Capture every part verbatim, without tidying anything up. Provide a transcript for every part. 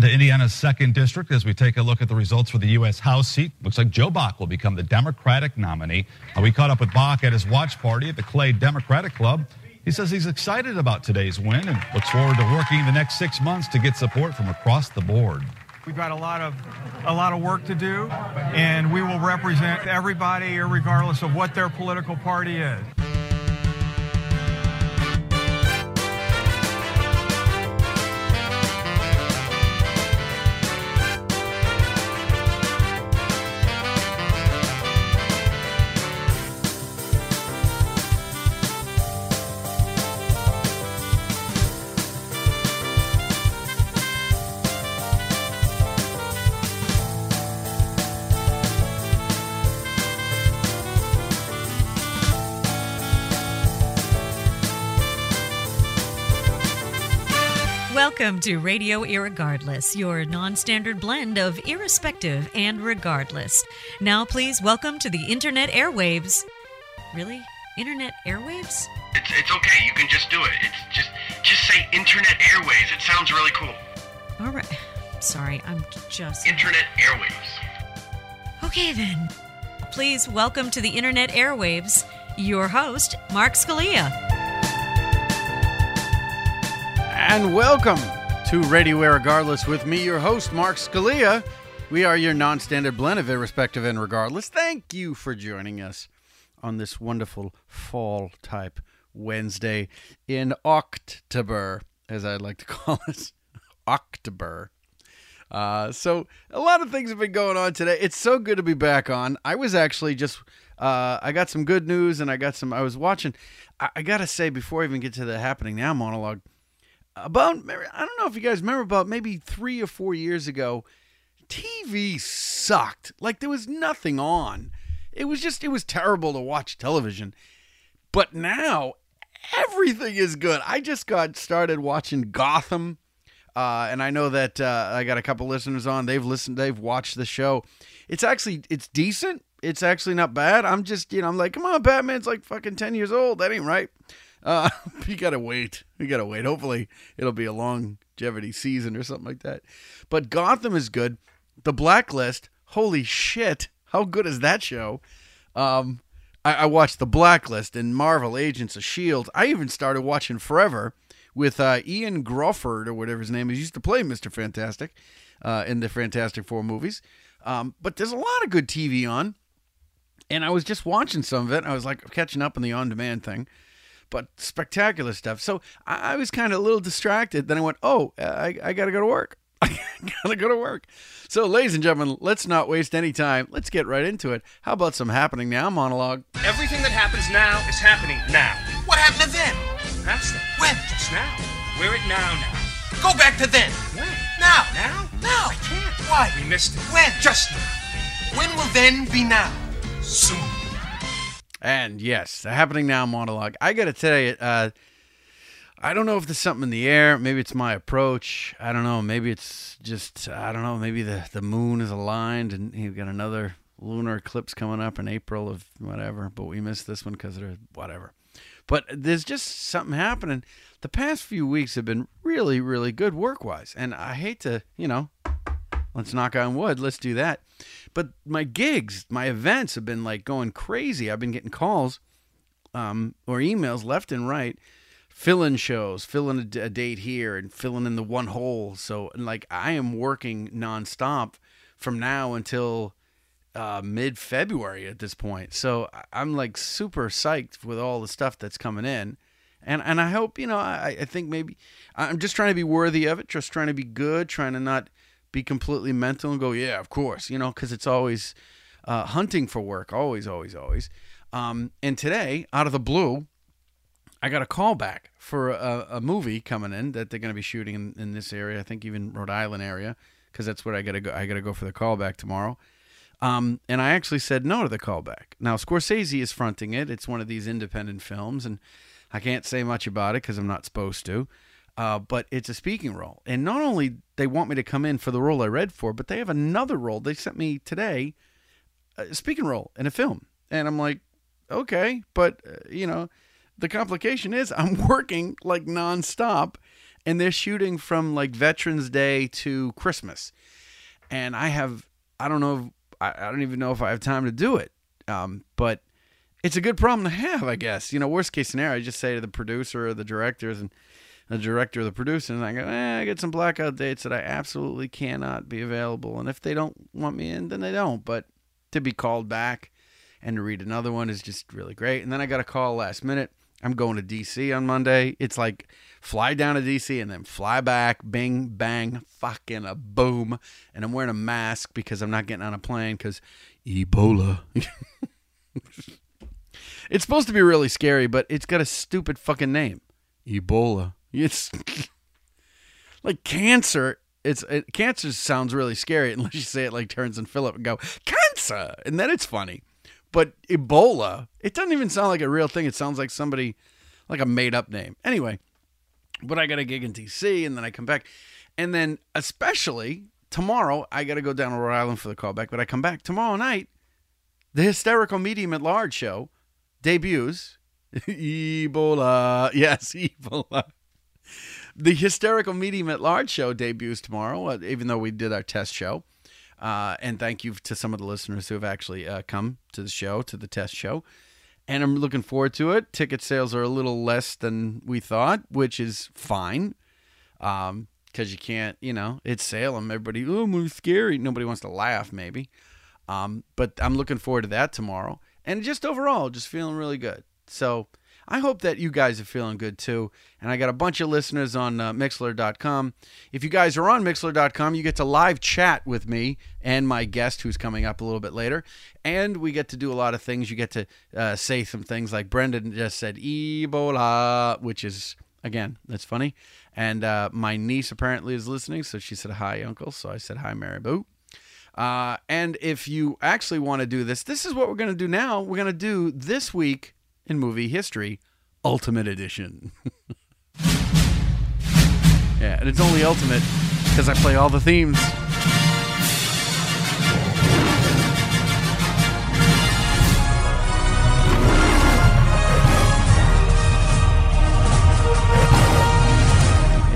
The Indiana second District, as we take a look at the results for the U S House seat, looks like Joe Bock will become the Democratic nominee. We caught up with Bock at his watch party at the Clay Democratic Club. He says he's excited about today's win and looks forward to working the next six months to get support from across the board. We've got a lot of a lot of work to do, and we will represent everybody, irregardless of what their political party is. Welcome to Radio Irregardless, your non-standard blend of irrespective and regardless. Now, please welcome to the Internet airwaves. Really? Internet airwaves? It's, it's okay. You can just do it. It's just just say Internet airwaves. It sounds really cool. All right. Sorry, I'm just... Internet airwaves. Okay, then. Please welcome to the Internet airwaves, your host, Mark Scalia. And welcome to Radio Irregardless with me, your host, Mark Scalia. We are your non-standard blend of irrespective and regardless. Thank you for joining us on this wonderful fall-type Wednesday in October, as I like to call it, October. Uh, so a lot of things have been going on today. It's so good to be back on. I was actually just... Uh, I got some good news, and I got some... I was watching... I, I got to say, before I even get to the Happening Now monologue... About, I don't know if you guys remember, about maybe three or four years ago, T V sucked. Like, there was nothing on. It was just, it was terrible to watch television. But now, everything is good. I just got started watching Gotham, uh, and I know that uh, I got a couple listeners on. They've listened, they've watched the show. It's actually, it's decent. It's actually not bad. I'm just, you know, I'm like, come on, Batman's like fucking ten years old. That ain't right. Uh, you gotta wait. You gotta wait. Hopefully it'll be a longevity season or something like that. But Gotham is good. The Blacklist. Holy shit. How good is that show? Um, I, I watched The Blacklist and Marvel Agents of S H I E L D. I even started watching Forever with uh, Ioan Gruffudd or whatever his name is. He used to play Mister Fantastic uh, in the Fantastic Four movies. Um, but there's a lot of good T V on. And I was just watching some of it. I was like catching up on the on-demand thing. But spectacular stuff. So I was kind of a little distracted. Then I went, oh, I, I got to go to work. I got to go to work. So, ladies and gentlemen, let's not waste any time. Let's get right into it. How about some Happening Now monologue? Everything that happens now is happening now. What happened to then? That's it. When? Just now. We're at now now. Go back to then. When? Now. Now? Now. I can't. Why? We missed it. When? Just now. When will then be now? Soon. And yes, the Happening Now monologue. I got to tell you, uh, I don't know if there's something in the air. Maybe it's my approach. I don't know. Maybe it's just, I don't know. Maybe the, the moon is aligned and you've got another lunar eclipse coming up in April of whatever. But we missed this one because of whatever. But there's just something happening. The past few weeks have been really, really good work-wise. And I hate to, you know, let's knock on wood. Let's do that. But my gigs, my events have been like going crazy. I've been getting calls um, or emails left and right, filling shows, filling a, a date here and filling in the one hole. So like I am working nonstop from now until uh, mid-February at this point. So I'm like super psyched with all the stuff that's coming in. And and I hope, you know, I, I think maybe I'm just trying to be worthy of it, just trying to be good, trying to not... be completely mental and go, yeah, of course, you know, because it's always uh, hunting for work, always, always, always. Um, and today, out of the blue, I got a call back for a, a movie coming in that they're going to be shooting in, in this area. I think even Rhode Island area, because that's what I got to go. I got to go for the callback tomorrow. Um, and I actually said no to the callback. Now, Scorsese is fronting it. It's one of these independent films, and I can't say much about it because I'm not supposed to. Uh, but it's a speaking role. And not only they want me to come in for the role I read for, but they have another role. They sent me today a speaking role in a film. And I'm like, okay. But, uh, you know, the complication is I'm working like nonstop. and they're shooting from like Veterans Day to Christmas. And I have, I don't know, I, I don't even know if I have time to do it. Um, but it's a good problem to have, I guess. You know, worst case scenario, I just say to the producer or the directors and the director or the producer, and I go, eh, I got some blackout dates that I absolutely cannot be available. And if they don't want me in, then they don't. But to be called back and to read another one is just really great. And then I got a call last minute. I'm going to D C on Monday. It's like fly down to D C and then fly back. Bing, bang, fucking a boom. And I'm wearing a mask because I'm not getting on a plane because Ebola. It's supposed to be really scary, but it's got a stupid fucking name. Ebola. It's like cancer. It's it, cancer sounds really scary unless you say it like Terrence and Phillip and go, cancer. And then it's funny. But Ebola, it doesn't even sound like a real thing. It sounds like somebody, like a made-up name. Anyway, but I got a gig in D C, and then I come back. And then, especially, tomorrow, I got to go down to Rhode Island for the callback. But I come back tomorrow night, the Hysterical Medium at Large show debuts. Ebola. Yes, Ebola. The Hysterical Medium at Large show debuts tomorrow, even though we did our test show. Uh, and thank you to some of the listeners who have actually uh, come to the show, to the test show. And I'm looking forward to it. Ticket sales are a little less than we thought, which is fine. Um, because you can't, you know, it's Salem. Everybody, oh, it's scary. Nobody wants to laugh, maybe. Um, but I'm looking forward to that tomorrow. And just overall, just feeling really good. So I hope that you guys are feeling good, too. And I got a bunch of listeners on uh, Mixlr dot com. If you guys are on Mixlr dot com, you get to live chat with me and my guest, who's coming up a little bit later. And we get to do a lot of things. You get to uh, say some things like Brendan just said, Ebola, which is, again, that's funny. And uh, my niece apparently is listening, so she said, hi, Uncle. So I said, hi, Mary Boo. Uh, and if you actually want to do this, this is what we're going to do now. We're going to do This Week in Movie History, Ultimate Edition. Yeah, and it's only Ultimate because I play all the themes.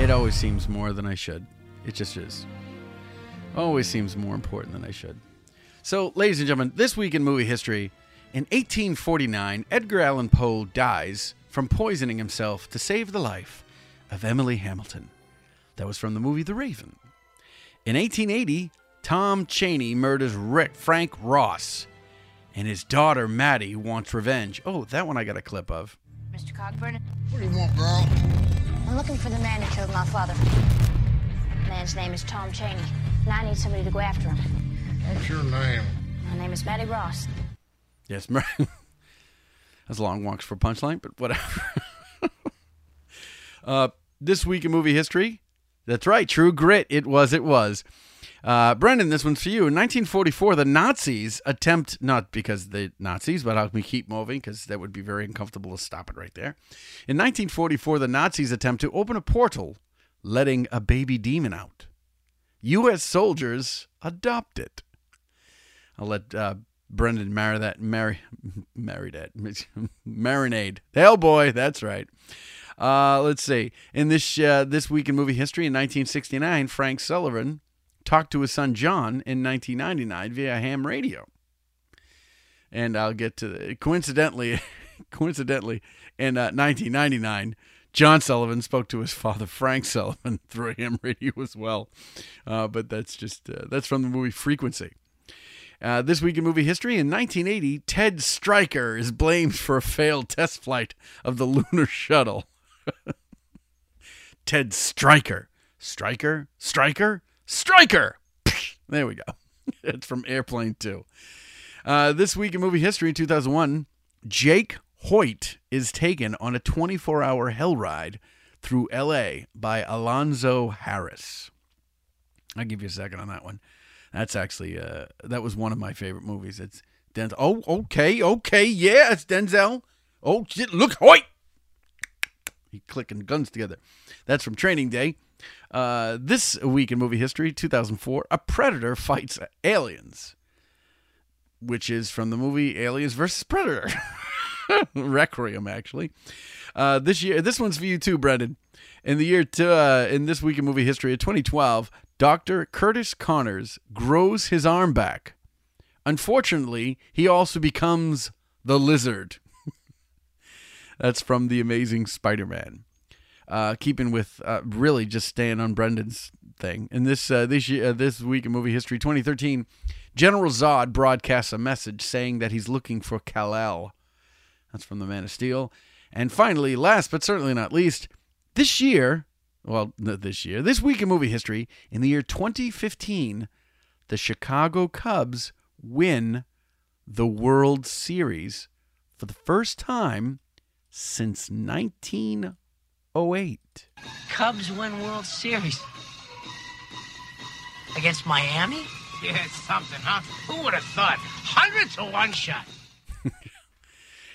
It always seems more than I should. It just is. Always seems more important than I should. So, ladies and gentlemen, This Week in Movie History. In eighteen forty-nine, Edgar Allan Poe dies from poisoning himself to save the life of Emily Hamilton. That was from the movie The Raven. In eighteen eighty, Tom Chaney murders Rick Frank Ross, and his daughter Maddie wants revenge. Oh, that one I got a clip of. Mister Cogburn? What do you want, girl? I'm looking for the man who killed my father. The man's name is Tom Chaney, and I need somebody to go after him. What's your name? My name is Maddie Ross. Yes, that's long walks for punchline, but whatever. uh, this week in movie history, that's right, True Grit, it was, it was. Uh, Brendan, this one's for you. In nineteen forty-four, the Nazis attempt, not because the Nazis, but how can we keep moving, because that would be very uncomfortable to stop it right there. In nineteen forty-four, the Nazis attempt to open a portal, letting a baby demon out. U S soldiers adopt it. I'll let... Uh, Brendan, marry that, marry, marry that, marinade. Hellboy, that's right. Uh, let's see. In this uh, this week in movie history, in nineteen sixty-nine, Frank Sullivan talked to his son John in nineteen ninety-nine via ham radio. And I'll get to the, coincidentally, coincidentally, in uh, nineteen ninety-nine, John Sullivan spoke to his father Frank Sullivan through ham radio as well. Uh, but that's just uh, that's from the movie Frequency. Uh, this week in movie history, in nineteen eighty, Ted Stryker is blamed for a failed test flight of the lunar shuttle. Ted Stryker. Stryker? Stryker? Stryker! There we go. It's from Airplane two. Uh, this week in movie history, in two thousand one, Jake Hoyt is taken on a twenty-four hour hell ride through L A by Alonzo Harris. I'll give you a second on that one. That's actually, uh, that was one of my favorite movies. It's Denzel. Oh, okay, okay, yeah, it's Denzel. Oh, shit, look, Hoyt! He clicking guns together. That's from Training Day. Uh, this week in movie history, two thousand four, a predator fights aliens, which is from the movie Aliens versus Predator. Requiem, actually. Uh, this year, this one's for you too, Brendan. In the year to, uh, in this week in movie history of twenty twelve, Doctor Curtis Connors grows his arm back. Unfortunately, he also becomes the Lizard. That's from The Amazing Spider-Man. Uh, keeping with uh, really just staying on Brendan's thing. And this uh, this year, uh, this week in movie history, twenty thirteen, General Zod broadcasts a message saying that he's looking for Kal-El. That's from The Man of Steel. And finally, last but certainly not least, this year, well, not this year, this week in movie history, in the year twenty fifteen, the Chicago Cubs win the World Series for the first time since nineteen. nineteen- Oh eight. Cubs win World Series. Against Miami? Yeah, it's something, huh? Who would have thought? Hundred to one shot.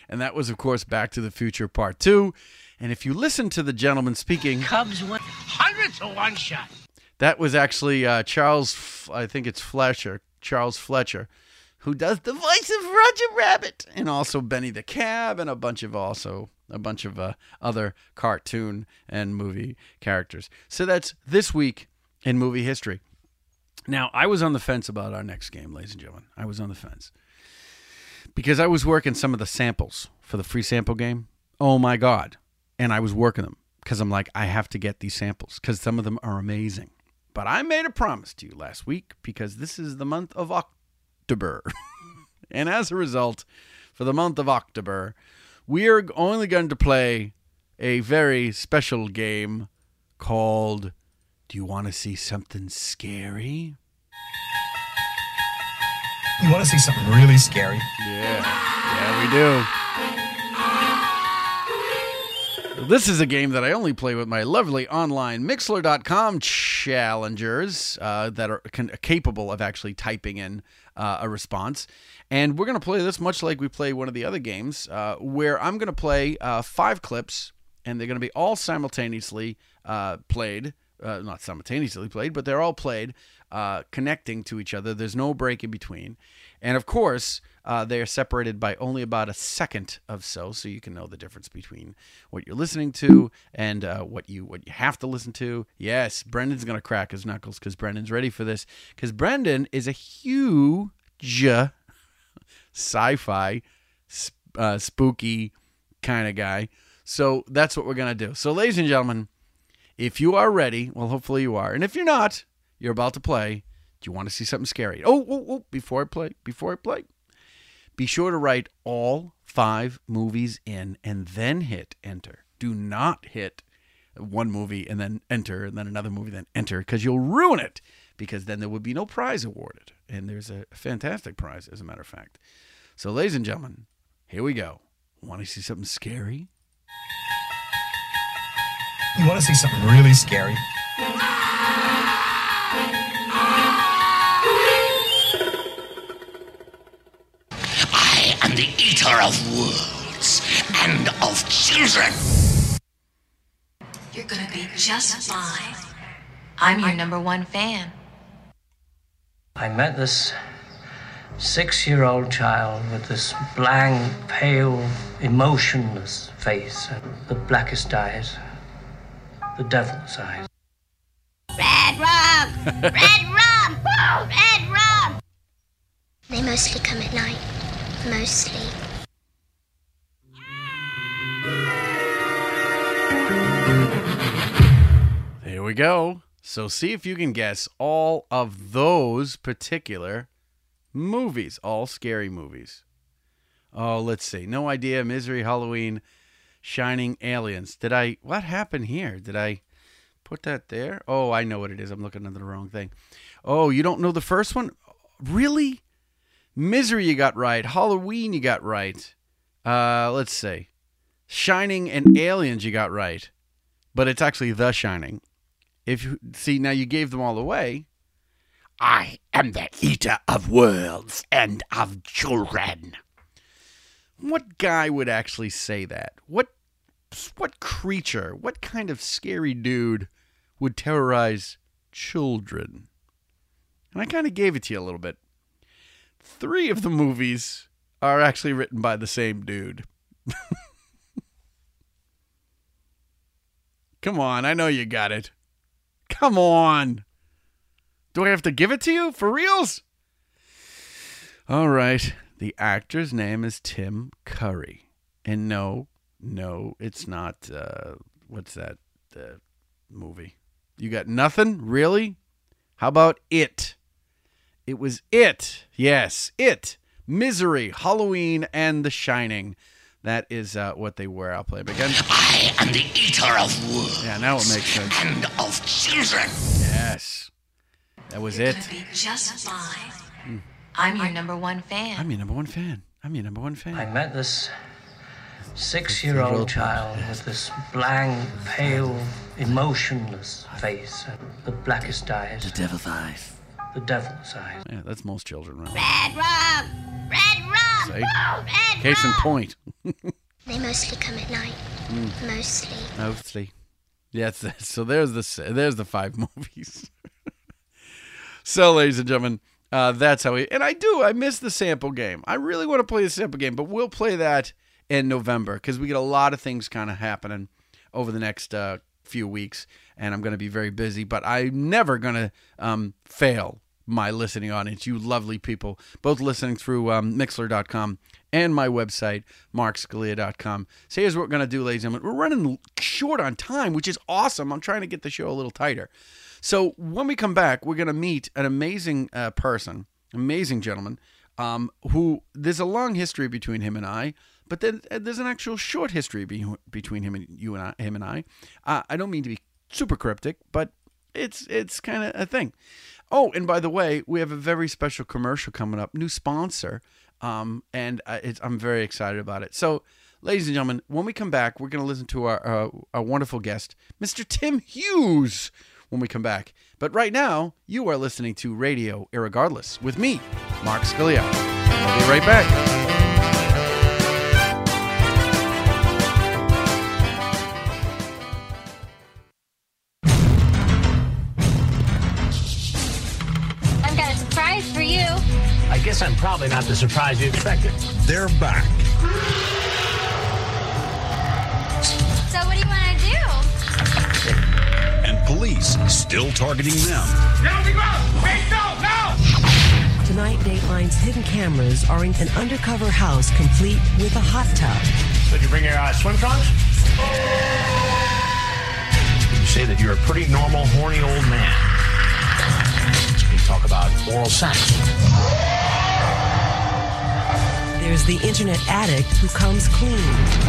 And that was, of course, Back to the Future Part two. And if you listen to the gentleman speaking... Cubs win hundred to one shot. That was actually uh, Charles, F- I think it's Fletcher, Charles Fletcher, who does the voice of Roger Rabbit. And also Benny the Cab and a bunch of also... a bunch of uh, other cartoon and movie characters. So that's this week in movie history. Now, I was on the fence about our next game, ladies and gentlemen. I was on the fence. Because I was working some of the samples for the free sample game. Oh, my God. And I was working them. Because I'm like, I have to get these samples. Because some of them are amazing. But I made a promise to you last week. Because this is the month of October. And as a result, for the month of October... we are only going to play a very special game called Do You Want to See Something Scary? You want to see something really scary? Yeah. Yeah, we do. This is a game that I only play with my lovely online Mixlr dot com challengers uh, that are can, capable of actually typing in uh, a response. And we're going to play this much like we play one of the other games, uh, where I'm going to play uh, five clips, and they're going to be all simultaneously uh, played. Uh, not simultaneously played, but they're all played, uh, connecting to each other. There's no break in between. And, of course, uh, they are separated by only about a second of so, so you can know the difference between what you're listening to and uh, what you what you have to listen to. Yes, Brendan's going to crack his knuckles because Brendan's ready for this. Because Brendan is a huge... sci-fi, uh, spooky kind of guy. So that's what we're going to do. So ladies and gentlemen, if you are ready, well, hopefully you are. And if you're not, you're about to play. Do you want to see something scary? Oh, oh, oh, before I play, before I play, be sure to write all five movies in and then hit enter. Do not hit one movie and then enter and then another movie, then enter, because you'll ruin it. Because then there would be no prize awarded. And there's a fantastic prize, as a matter of fact. So, ladies and gentlemen, here we go. Want to see something scary? You want to see something really scary? I am the eater of worlds and of children. You're going to be just fine. I'm your number one fan. I met this six-year-old child with this blank, pale, emotionless face and the blackest eyes, the devil's eyes. Red rum! Red rum! Red rum! They mostly come at night. Mostly. There we go. So see if you can guess all of those particular movies, all scary movies. Oh, let's see. No Idea, Misery, Halloween, Shining, Aliens. Did I, what happened here? Did I put that there? Oh, I know what it is. I'm looking at the wrong thing. Oh, you don't know the first one? Really? Misery you got right. Halloween you got right. Uh, let's see. Shining and Aliens you got right. But it's actually The Shining. If you, see, now you gave them all away. I am the eater of worlds and of children. What guy would actually say that? What what creature, what kind of scary dude would terrorize children? And I kind of gave it to you a little bit. Three of the movies are actually written by the same dude. Come on, I know you got it. Come on. Do I have to give it to you? For reals? All right. The actor's name is Tim Curry. And no, no, it's not. Uh, what's that uh, movie? You got nothing? Really? How about It? It was It. Yes, It. Misery, Halloween, and The Shining. That is uh, what they were. I'll play it again. I am the eater of wolves. Yeah, now it makes sense. And of children. Yes. That was It. It could be just fine. Mm. I'm your number one fan. I'm your number one fan. I'm your number one fan. I met this six-year-old child with this blank, pale, emotionless face and the blackest eyes. The devil's eyes. The devil's eyes. Yeah, that's most children, right? Red rum! Red rum! Whoa, red Case rum. in point. They mostly come at night. Mm. Mostly. Mostly. Yes. Yeah, so there's the there's the five movies. So, ladies and gentlemen, uh, that's how we. And I do. I miss the sample game. I really want to play the sample game, but we'll play that in November, because we get a lot of things kind of happening over the next uh, few weeks, and I'm going to be very busy, but I'm never going to um, fail my listening audience, you lovely people, both listening through um, Mixlr dot com and my website, Mark Scalia dot com. So here's what we're going to do, ladies and gentlemen. We're running short on time, which is awesome. I'm trying to get the show a little tighter. So when we come back, we're going to meet an amazing uh, person, amazing gentleman, um, who there's a long history between him and I. But then there's an actual short history be between him and you and I, him and I. Uh, I don't mean to be super cryptic, but it's it's kind of a thing. Oh, and by the way, we have a very special commercial coming up, new sponsor, um, and uh, it's, I'm very excited about it. So, ladies and gentlemen, when we come back, we're going to listen to our, uh, our wonderful guest, Mister Tim Hughes, when we come back. But right now, you are listening to Radio Irregardless with me, Mark Scalia. I'll be right back. I guess I'm probably not the surprise you expected. They're back. So what do you want to do? And police still targeting them. Down the ground! Wait, no, no! Tonight, Dateline's hidden cameras are in an undercover house complete with a hot tub. So did you bring your uh, swim trunks? You say that you're a pretty normal, horny old man. Talk about oral sex. There's the internet addict who comes clean.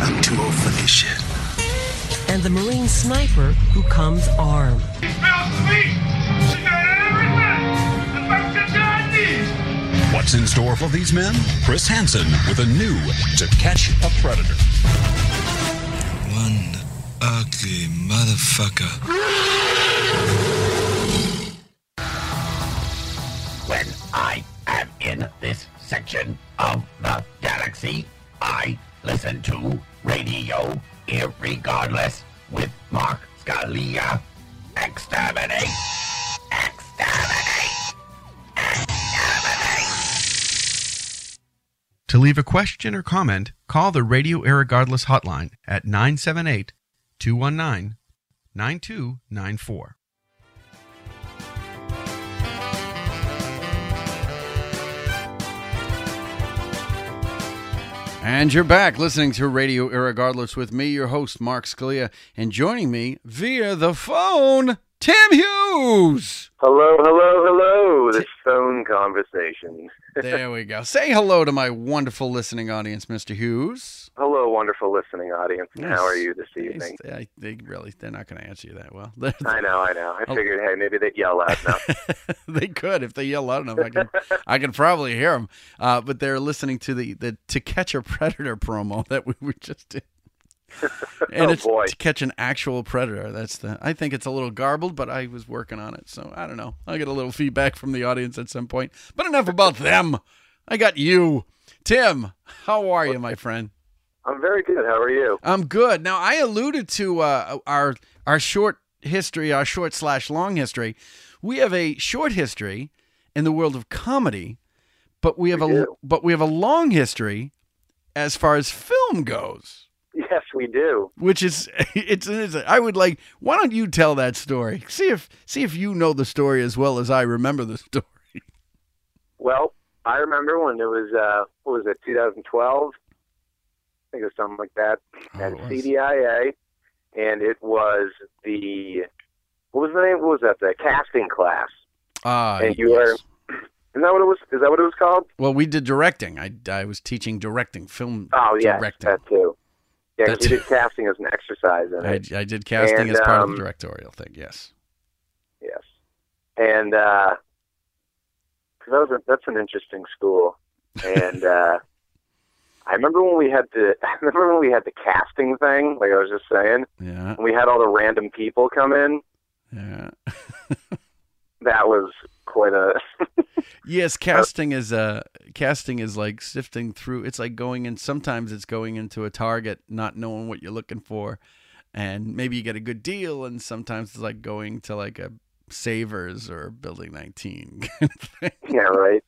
I'm too old for this shit. And the Marine sniper who comes armed. She smells sweet. She got every man. The fuck's that. What's in store for these men? Chris Hansen with a new To Catch a Predator. One ugly motherfucker. When I am in this section of the galaxy, I listen to Radio Irregardless with Mark Scalia. Exterminate! Exterminate! Exterminate! To leave a question or comment, call the Radio Irregardless hotline at nine seven eight, two one nine, nine two nine four. And you're back listening to Radio Irregardless with me, your host, Mark Scalia, and joining me via the phone, Tim Hughes. Hello, hello, hello. This phone conversation. There we go. Say hello to my wonderful listening audience, Mister Hughes. Hello, wonderful listening audience. Yes. How are you this evening? I, I, they really, they're not going to answer you that well. I know, I know. I figured, oh. Hey, maybe they'd yell loud enough. They could. If they yell loud enough, I can, I can probably hear them. Uh, but they're listening to the, the To Catch a Predator promo that we were just did. And oh, it's boy. To catch an actual predator. That's the. I think it's a little garbled, but I was working on it, so I don't know. I'll get a little feedback from the audience at some point. But enough about them. I got you, Tim. How are you, my friend? I'm very good. How are you? I'm good. Now I alluded to uh, our our short history, our short slash long history. We have a short history in the world of comedy, but we have we a do. but we have a long history as far as film goes. Yes, we do. Which is, it's, it's, I would like, why don't you tell that story? See if, see if you know the story as well as I remember the story. Well, I remember when there was, uh, what was it, two thousand twelve? I think it was something like that, oh, at C D I A. And it was the, what was the name? What was that? The casting class. Ah, uh, And you yes. were, isn't that what it was? Is that what it was called? Well, we did directing. I, I was teaching directing, film oh, yes, directing. Oh, yeah, that too. Yeah, because you did casting as an exercise in it. I, I did casting and, as part um, of the directorial thing, yes. Yes. And uh, cause that was a, that's an interesting school. And uh, I remember when we had the I remember when we had the casting thing, like I was just saying. Yeah. And we had all the random people come in. Yeah. That was quite a Yes, casting is uh casting is like sifting through. It's like going in, sometimes it's going into a Target not knowing what you're looking for, and maybe you get a good deal, and sometimes it's like going to like a Savers or Building nineteen. Yeah, right.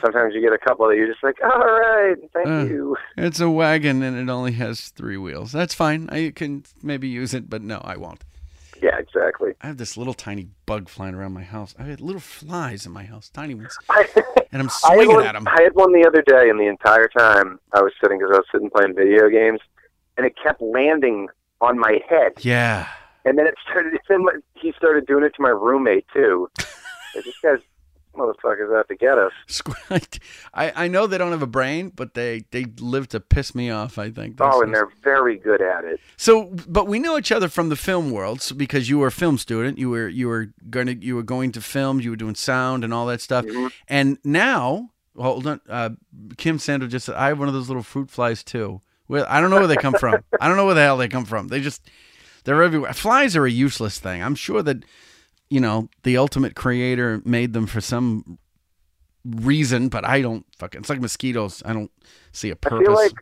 Sometimes you get a couple that you're just like, all right, thank uh, you. It's a wagon and it only has three wheels. That's fine. I can maybe use it, but no, I won't. Yeah, exactly. I have this little tiny bug flying around my house. I had little flies in my house, tiny ones, I, and I'm swinging one, at them. I had one the other day, and the entire time I was sitting, because I was sitting playing video games, and it kept landing on my head. Yeah. And then it started. Then he started doing it to my roommate too. Like, this guy's motherfuckers out to get us. I I know they don't have a brain, but they they live to piss me off, I think. Oh, and they're very good at it. So, but we knew each other from the film world, so because you were a film student, you were you were going to you were going to film, you were doing sound and all that stuff. Mm-hmm. And now, hold on, uh, Kim Sandler just said, I have one of those little fruit flies too. Well, I don't know where they come from. I don't know where the hell they come from. They just they're everywhere. Flies are a useless thing. I'm sure that, you know, the ultimate creator made them for some reason, but I don't fucking, it's like mosquitoes. I don't see a purpose. I feel like,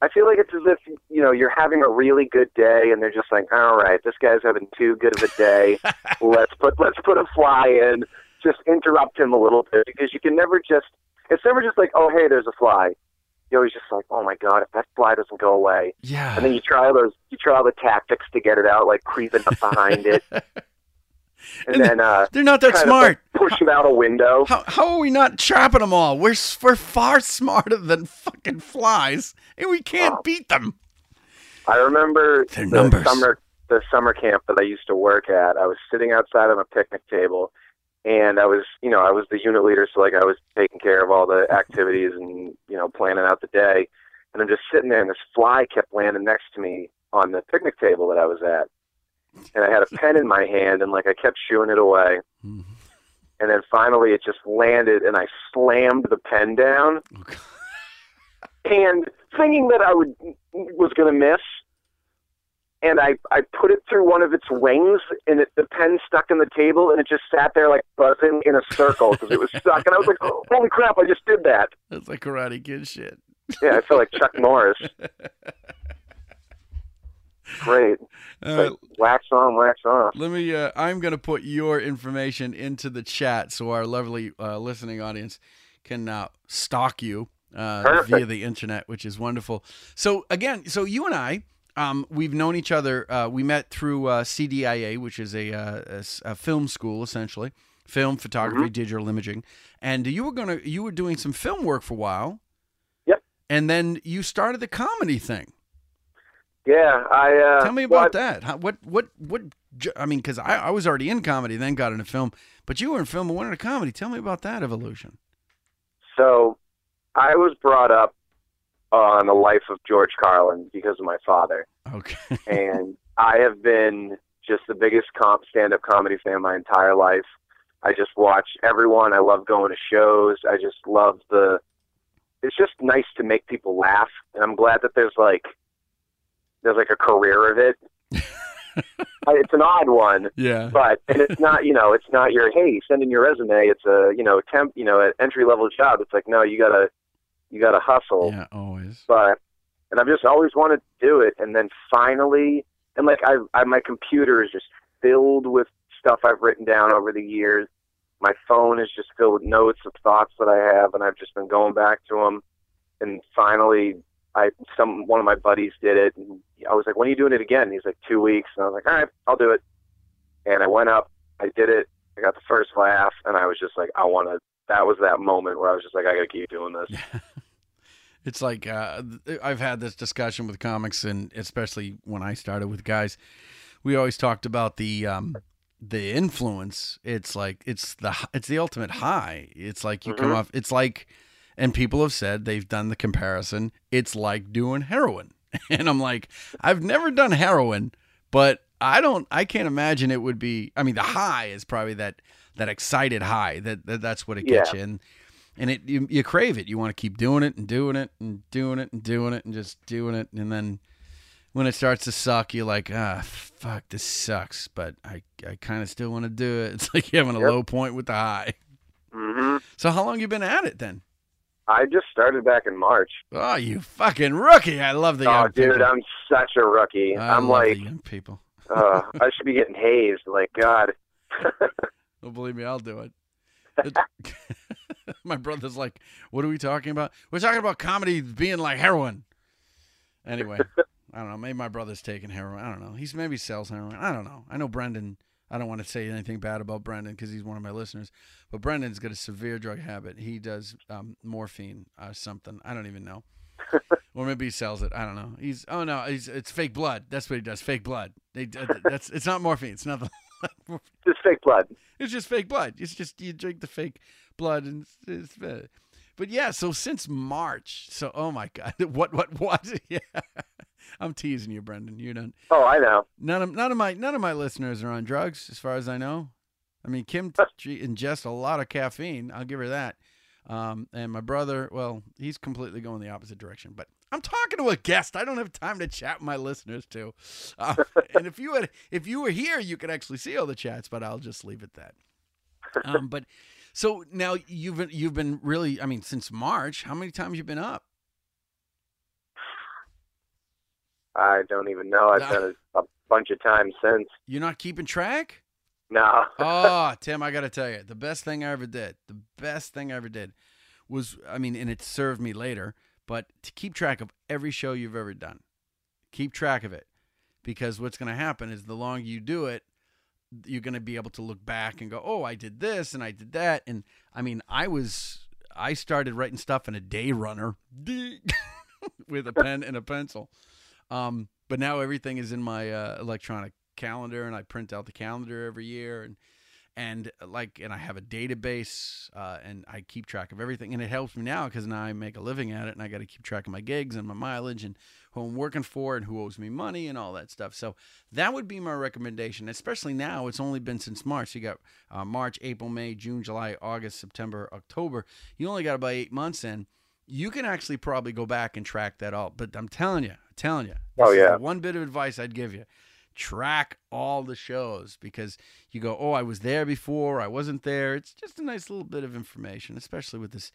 I feel like it's as if, you know, you're having a really good day and they're just like, all right, this guy's having too good of a day. Let's put, let's put a fly in, just interrupt him a little bit, because you can never just, it's never just like, oh, hey, there's a fly. You're always just like, oh my God, if that fly doesn't go away. Yeah. And then you try all those, you try all the tactics to get it out, like creeping up behind it. And, and then uh, they're not that smart. Of, like, push them out a window. How, how are we not chopping them all? We're we're far smarter than fucking flies, and we can't oh. beat them. I remember their the numbers. summer the summer camp that I used to work at. I was sitting outside on a picnic table, and I was you know I was the unit leader, so like I was taking care of all the activities and you know planning out the day. And I'm just sitting there, and this fly kept landing next to me on the picnic table that I was at. And I had a pen in my hand, and like I kept shooing it away, mm-hmm. and then finally it just landed, and I slammed the pen down. Okay. And thinking that I would was going to miss, and I I put it through one of its wings, and it, the pen stuck in the table, and it just sat there like buzzing in a circle because it was stuck, and I was like, oh, "Holy crap! I just did that." That's like Karate Kid shit. Yeah, I feel like Chuck Norris. Great. Uh, wax on, wax off. Let me, uh, I'm going to put your information into the chat so our lovely uh, listening audience can uh, stalk you uh, via the internet, which is wonderful. So again, so you and I, um, we've known each other. Uh, we met through uh, C D I A, which is a, uh, a, a film school, essentially, film, photography, mm-hmm. digital imaging. And you were going to, you were doing some film work for a while. Yep. And then you started the comedy thing. Yeah, I uh, tell me about well, I, that. How, what, what, what? I mean, because I, I was already in comedy, then got into film, but you were in film and went into comedy. Tell me about that evolution. So, I was brought up on the life of George Carlin because of my father. Okay. And I have been just the biggest comp stand-up comedy fan my entire life. I just watch everyone. I love going to shows. I just love the. It's just nice to make people laugh, and I'm glad that there's like. There's like a career of it. It's an odd one. Yeah. But, and it's not, you know, it's not your, hey, send in your resume. It's a, you know, temp, you know, an entry level job. It's like, no, you gotta, you gotta hustle. Yeah, always. But, and I've just always wanted to do it. And then finally, and like I, I, my computer is just filled with stuff I've written down over the years. My phone is just filled with notes of thoughts that I have. And I've just been going back to them. And finally, I some one of my buddies did it, and I was like, "When are you doing it again?" And he's like, two weeks. And I was like, "All right, I'll do it." And I went up, I did it, I got the first laugh, and I was just like, "I want to." That was that moment where I was just like, "I gotta keep doing this." It's like uh, I've had this discussion with comics, and especially when I started with guys, we always talked about the um, the influence. It's like it's the it's the ultimate high. It's like you mm-hmm. come off. It's like, and people have said they've done the comparison. It's like doing heroin, and I'm like, I've never done heroin, but I don't. I can't imagine it would be. I mean, the high is probably that that excited high. That, that that's what it gets yeah. you. And, And it you, you crave it. You want to keep doing it and doing it and doing it and doing it and just doing it. And then when it starts to suck, you're like, ah, fuck, this sucks. But I, I kind of still want to do it. It's like you're having a yep. low point with the high. Mm-hmm. So how long you been at it then? I just started back in March. Oh, you fucking rookie. I love the young people. Oh, dude, I'm such a rookie. I I'm love like, the young people. uh, I should be getting hazed. Like, God. Don't believe me. I'll do it. It, my brother's like, what are we talking about? We're talking about comedy being like heroin. Anyway, I don't know. Maybe my brother's taking heroin. I don't know. He's maybe sells heroin. I don't know. I know Brendan. I don't want to say anything bad about Brendan because he's one of my listeners. But Brendan's got a severe drug habit. He does um, morphine or something. I don't even know. Or maybe he sells it. I don't know. He's oh no, he's it's fake blood. That's what he does. Fake blood. They, uh, that's it's not morphine. It's not the just fake blood. It's just fake blood. It's just you drink the fake blood, and it's, it's, but yeah. So since March, so oh my God, what what what? Yeah, I'm teasing you, Brendan. You don't. Oh, I know. None of none of my none of my listeners are on drugs, as far as I know. I mean, Kim she ingests a lot of caffeine. I'll give her that. Um, and my brother, well, he's completely going the opposite direction. But I'm talking to a guest. I don't have time to chat with my listeners too. Uh, and if you had, if you were here, you could actually see all the chats. But I'll just leave it that. Um, but so now you've been, you've been really. I mean, since March, how many times you've been up? I don't even know. I've uh, done a, a bunch of times since. You're not keeping track? No. Oh, Tim, I got to tell you, the best thing I ever did, the best thing I ever did was, I mean, and it served me later, but to keep track of every show you've ever done, keep track of it, because what's going to happen is the longer you do it, you're going to be able to look back and go, oh, I did this and I did that. And I mean, I was, I started writing stuff in a day runner with a pen and a pencil. Um, but now everything is in my uh, electronic calendar, and I print out the calendar every year, and and like and I have a database, uh and I keep track of everything, and it helps me now because now I make a living at it, and I got to keep track of my gigs and my mileage and who I'm working for and who owes me money and all that stuff. So that would be my recommendation, especially now. It's only been since March. You got uh, March, April, May, June, July, August, September, October. You only got about eight months in. You can actually probably go back and track that all. But I'm telling you, I'm telling you, oh yeah, one bit of advice I'd give you. Track all the shows, because you go, oh, I was there before, I wasn't there. It's just a nice little bit of information, especially with this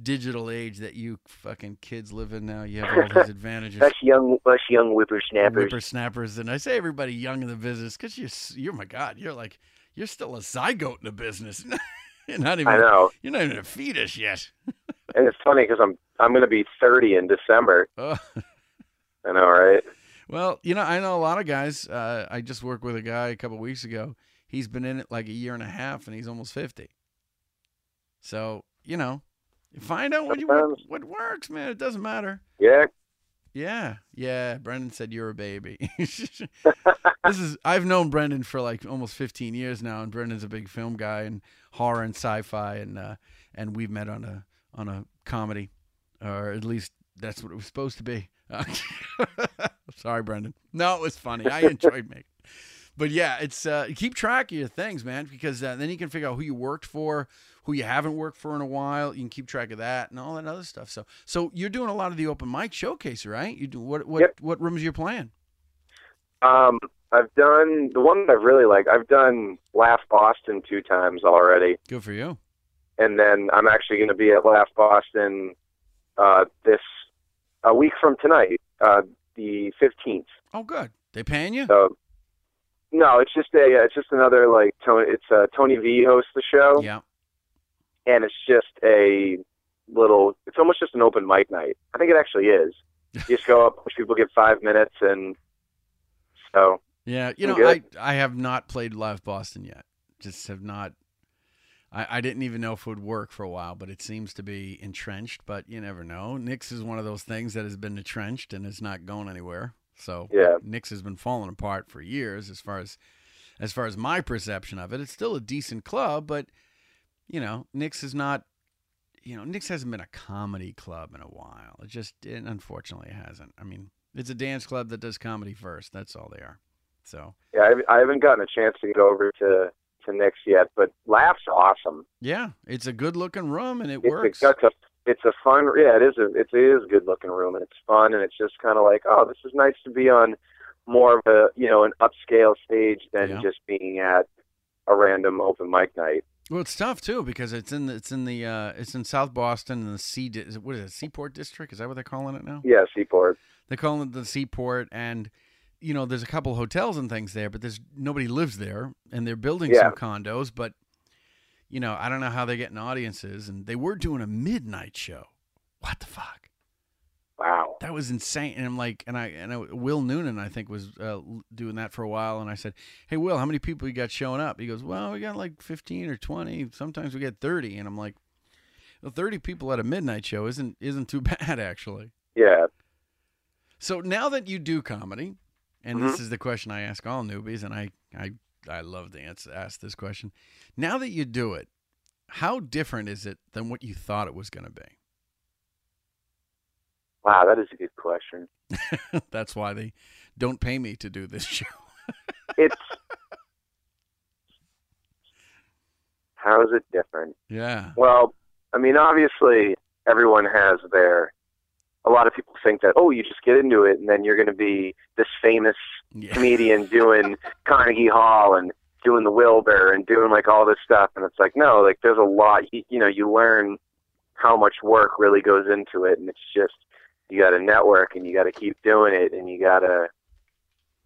digital age that you fucking kids live in now. You have all these advantages. That's young, us young whippersnappers. Whippersnappers, and I say everybody young in the business because you're, you're my God, you're like, you're still a zygote in the business. You're not even. I know. You're not even a fetus yet. And it's funny because I'm I'm going to be thirty in December. Oh. I know, right? Well, you know, I know a lot of guys. Uh, I just worked with a guy a couple of weeks ago. He's been in it like a year and a half, and he's almost fifty. So, you know, find out what you what, what works, man. It doesn't matter. Yeah. Yeah. Yeah. Brendan said you're a baby. This is I've known Brendan for like almost fifteen years now, and Brendan's a big film guy and horror and sci-fi, and uh, and we've met on a on a comedy, or at least that's what it was supposed to be. Sorry, Brendan. No, it was funny. I enjoyed making it. But yeah, it's uh, keep track of your things, man, because uh, then you can figure out who you worked for, who you haven't worked for in a while. You can keep track of that and all that other stuff. So, so you're doing a lot of the open mic showcase, right? You do what? What? Yep. What rooms you're playing? Um, I've done the one that I really like. I've done Laugh Boston two times already. Good for you. And then I'm actually going to be at Laugh Boston uh, this a week from tonight. Uh, the fifteenth. Oh, good. They paying you? So, no, it's just a, it's just another like Tony. It's uh, Tony V hosts the show. Yeah, and it's just a little. It's almost just an open mic night. I think it actually is. You just go up, people get five minutes, and so. Yeah, you know, I, I have not played Laugh Boston yet. Just have not. I, I didn't even know if it would work for a while, but it seems to be entrenched, but you never know. Nix is one of those things that has been entrenched and is not going anywhere. So yeah. Nix has been falling apart for years as far as as far as my perception of it. It's still a decent club, but you know, Nix is not you know, Nix hasn't been a comedy club in a while. It just it, unfortunately it hasn't. I mean, it's a dance club that does comedy first. That's all they are. So yeah, I, I haven't gotten a chance to get over to to Nix yet, but Laugh's awesome. Yeah, it's a good looking room and it it's works. A, it's, a, it's a fun, yeah, it is a it's, it is a good looking room and it's fun and it's just kind of like, oh, this is nice to be on more of a you know an upscale stage than yeah. just being at a random open mic night. Well, it's tough too because it's in the, it's in the uh, it's in South Boston and the C what is it Seaport District? Is that what they're calling it now? Yeah, Seaport. They're calling it the Seaport and. You know, there's a couple of hotels and things there, but there's nobody lives there, and they're building yeah. some condos. But you know, I don't know how they're getting audiences, and they were doing a midnight show. What the fuck? Wow, that was insane. And I'm like, and I and I, Will Noonan, I think, was uh, doing that for a while. And I said, hey, Will, how many people you got showing up? He goes, well, we got like fifteen or twenty. Sometimes we get thirty. And I'm like, well, thirty people at a midnight show isn't isn't too bad actually. Yeah. So now that you do comedy. And mm-hmm. this is the question I ask all newbies, and I, I, I love to answer, ask this question. Now that you do it, how different is it than what you thought it was going to be? Wow, that is a good question. That's why they don't pay me to do this show. It's how is it different? Yeah. Well, I mean, obviously, everyone has their. A lot of people think that, oh, you just get into it and then you're going to be this famous yeah. comedian doing Carnegie Hall and doing the Wilbur and doing like all this stuff. And it's like, no, like there's a lot, you, you know, you learn how much work really goes into it. And it's just, you got to network and you got to keep doing it and you got to,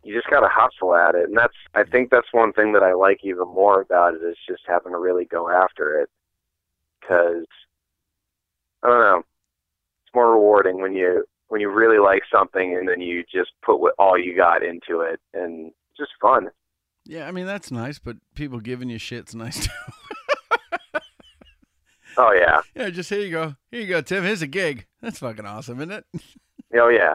you just got to hustle at it. And that's, I think that's one thing that I like even more about it is just having to really go after it. Cause I don't know. More rewarding when you when you really like something and then you just put what all you got into it and it's just fun. Yeah, I mean that's nice, but people giving you shit's nice too. Oh yeah. Yeah, just here you go. Here you go, Tim. Here's a gig. That's fucking awesome, isn't it? Oh yeah.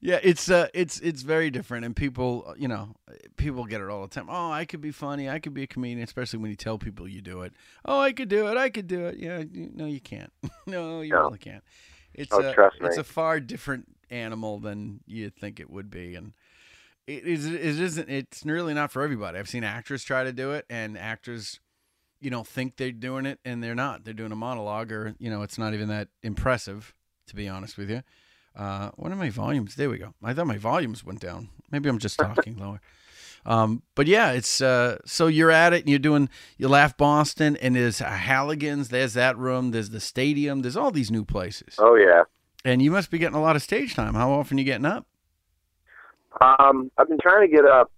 Yeah, it's uh it's it's very different and people you know, people get it all the time. Oh, I could be funny, I could be a comedian, especially when you tell people you do it. Oh, I could do it, I could do it. Yeah, you, no you can't. no, you no. really can't. It's oh, a, trust me. It's a far different animal than you think it would be and it is it isn't it's really not for everybody. I've seen actors try to do it and actors you know think they're doing it and they're not. They're doing a monologue or you know, it's not even that impressive to be honest with you. Uh, what are my volumes? There we go. I thought my volumes went down. Maybe I'm just talking lower. Um, but yeah, it's, uh, so you're at it and you're doing, you Laugh Boston and there's a Halligan's, there's that room, there's the stadium, there's all these new places. Oh yeah. And you must be getting a lot of stage time. How often are you getting up? Um, I've been trying to get up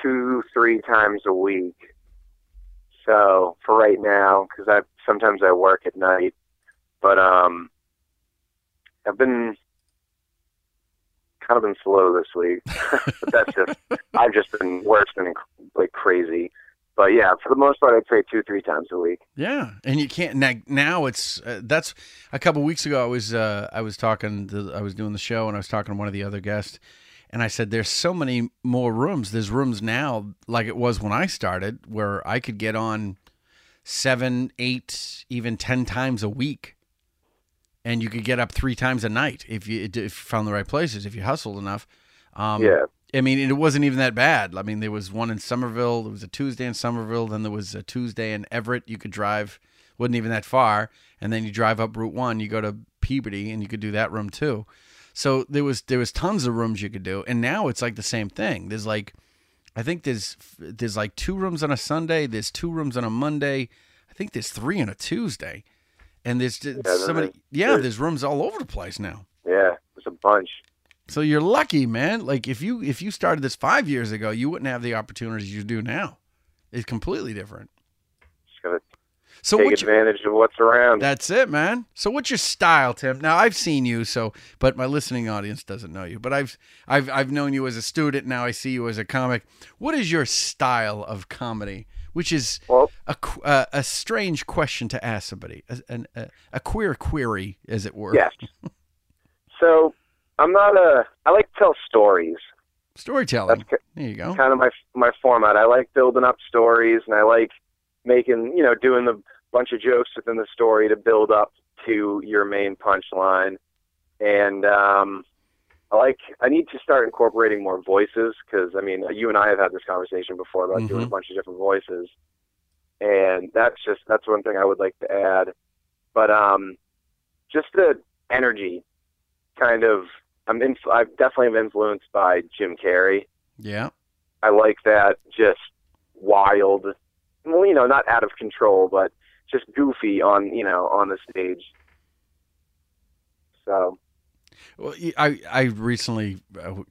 two, three times a week. So for right now, cause I, sometimes I work at night, but, um, I've been, kind of been slow this week, but that's just, I've just been working like crazy. But yeah, for the most part, I'd say two, three times a week. Yeah. And you can't, now, now it's, uh, that's a couple of weeks ago. I was, uh, I was talking, to, I was doing the show and I was talking to one of the other guests and I said, there's so many more rooms. There's rooms now, like it was when I started where I could get on seven, eight, even ten times a week. And you could get up three times a night if you, if you found the right places, if you hustled enough. Um, yeah. I mean, it wasn't even that bad. I mean, there was one in Somerville. There was a Tuesday in Somerville. Then there was a Tuesday in Everett. You could drive, wasn't even that far. And then you drive up Route one, you go to Peabody, and you could do that room too. So there was there was tons of rooms you could do. And now it's like the same thing. There's like, I think there's there's like two rooms on a Sunday. There's two rooms on a Monday. I think there's three on a Tuesday. And there's just yeah, somebody, there's, yeah, there's, there's rooms all over the place now. Yeah, there's a bunch. So you're lucky, man. Like if you if you started this five years ago, you wouldn't have the opportunities you do now. It's completely different. Just gotta So take advantage your, of what's around. That's it, man. So what's your style, Tim? Now, I've seen you, so but my listening audience doesn't know you. But I've I've I've known you as a student. Now I see you as a comic. What is your style of comedy? Which is well, a uh, a strange question to ask somebody, a, a, a queer query, as it were. Yes. So I'm not a. I like to tell stories. Storytelling. That's, there you go. Kind of my my format. I like building up stories, and I like making, you know, doing the bunch of jokes within the story to build up to your main punchline. And um, I like, I need to start incorporating more voices, because, I mean, you and I have had this conversation before about mm-hmm. doing a bunch of different voices. And that's just, that's one thing I would like to add. But um, just the energy, kind of, I'm in, I definitely am influenced by Jim Carrey. Yeah. I like that just wild, well, you know, not out of control, but just goofy on, you know, on the stage. So. Well, I, I recently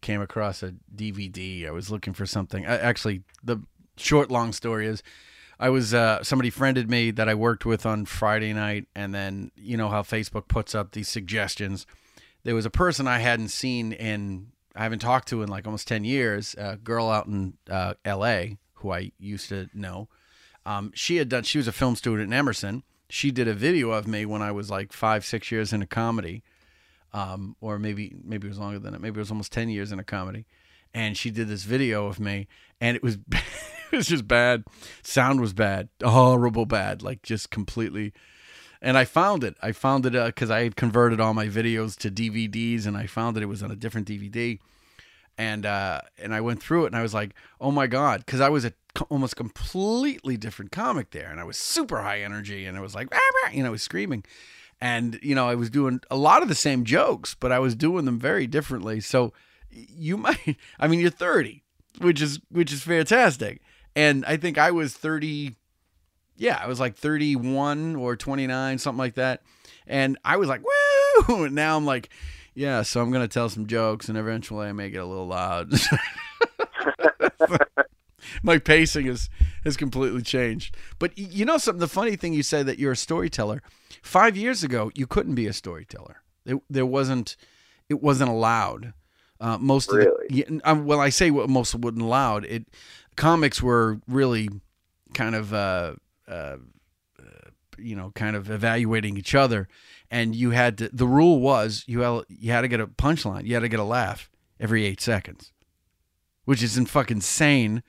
came across a D V D. I was looking for something. I, actually, the short, long story is I was, uh, somebody friended me that I worked with on Friday night. And then, you know how Facebook puts up these suggestions. There was a person I hadn't seen in, I haven't talked to in like almost ten years, a girl out in uh, L A who I used to know. Um, she had done, she was a film student in Emerson. She did a video of me when I was like five, six years into comedy. Um, or maybe, maybe it was longer than that. Maybe it was almost ten years into comedy. And she did this video of me, and it was, it was just bad. Sound was bad, horrible bad, like just completely. And I found it, I found it, uh, cause I had converted all my videos to D V Ds, and I found that it was on a different D V D. And, uh, and I went through it, and I was like, oh my God. Cause I was a almost completely different comic there, and I was super high energy, and I was like, you know, I was screaming, and you know, I was doing a lot of the same jokes, but I was doing them very differently. So you might, I mean, you're thirty, which is, which is fantastic. And I think I was thirty. Yeah. I was like thirty-one or twenty-nine, something like that. And I was like, woo. And now I'm like, yeah, so I'm going to tell some jokes, and eventually I may get a little loud. My pacing is, has completely changed. But you know something, the funny thing you said, that you're a storyteller. Five years ago, you couldn't be a storyteller. It, there wasn't, it wasn't allowed. Uh, most really? of the, yeah, well, I say what most wouldn't allowed. It, comics were really kind of, uh, uh, you know, kind of evaluating each other. And you had to, the rule was you had, you had to get a punchline. You had to get a laugh every eight seconds, which is fucking insane.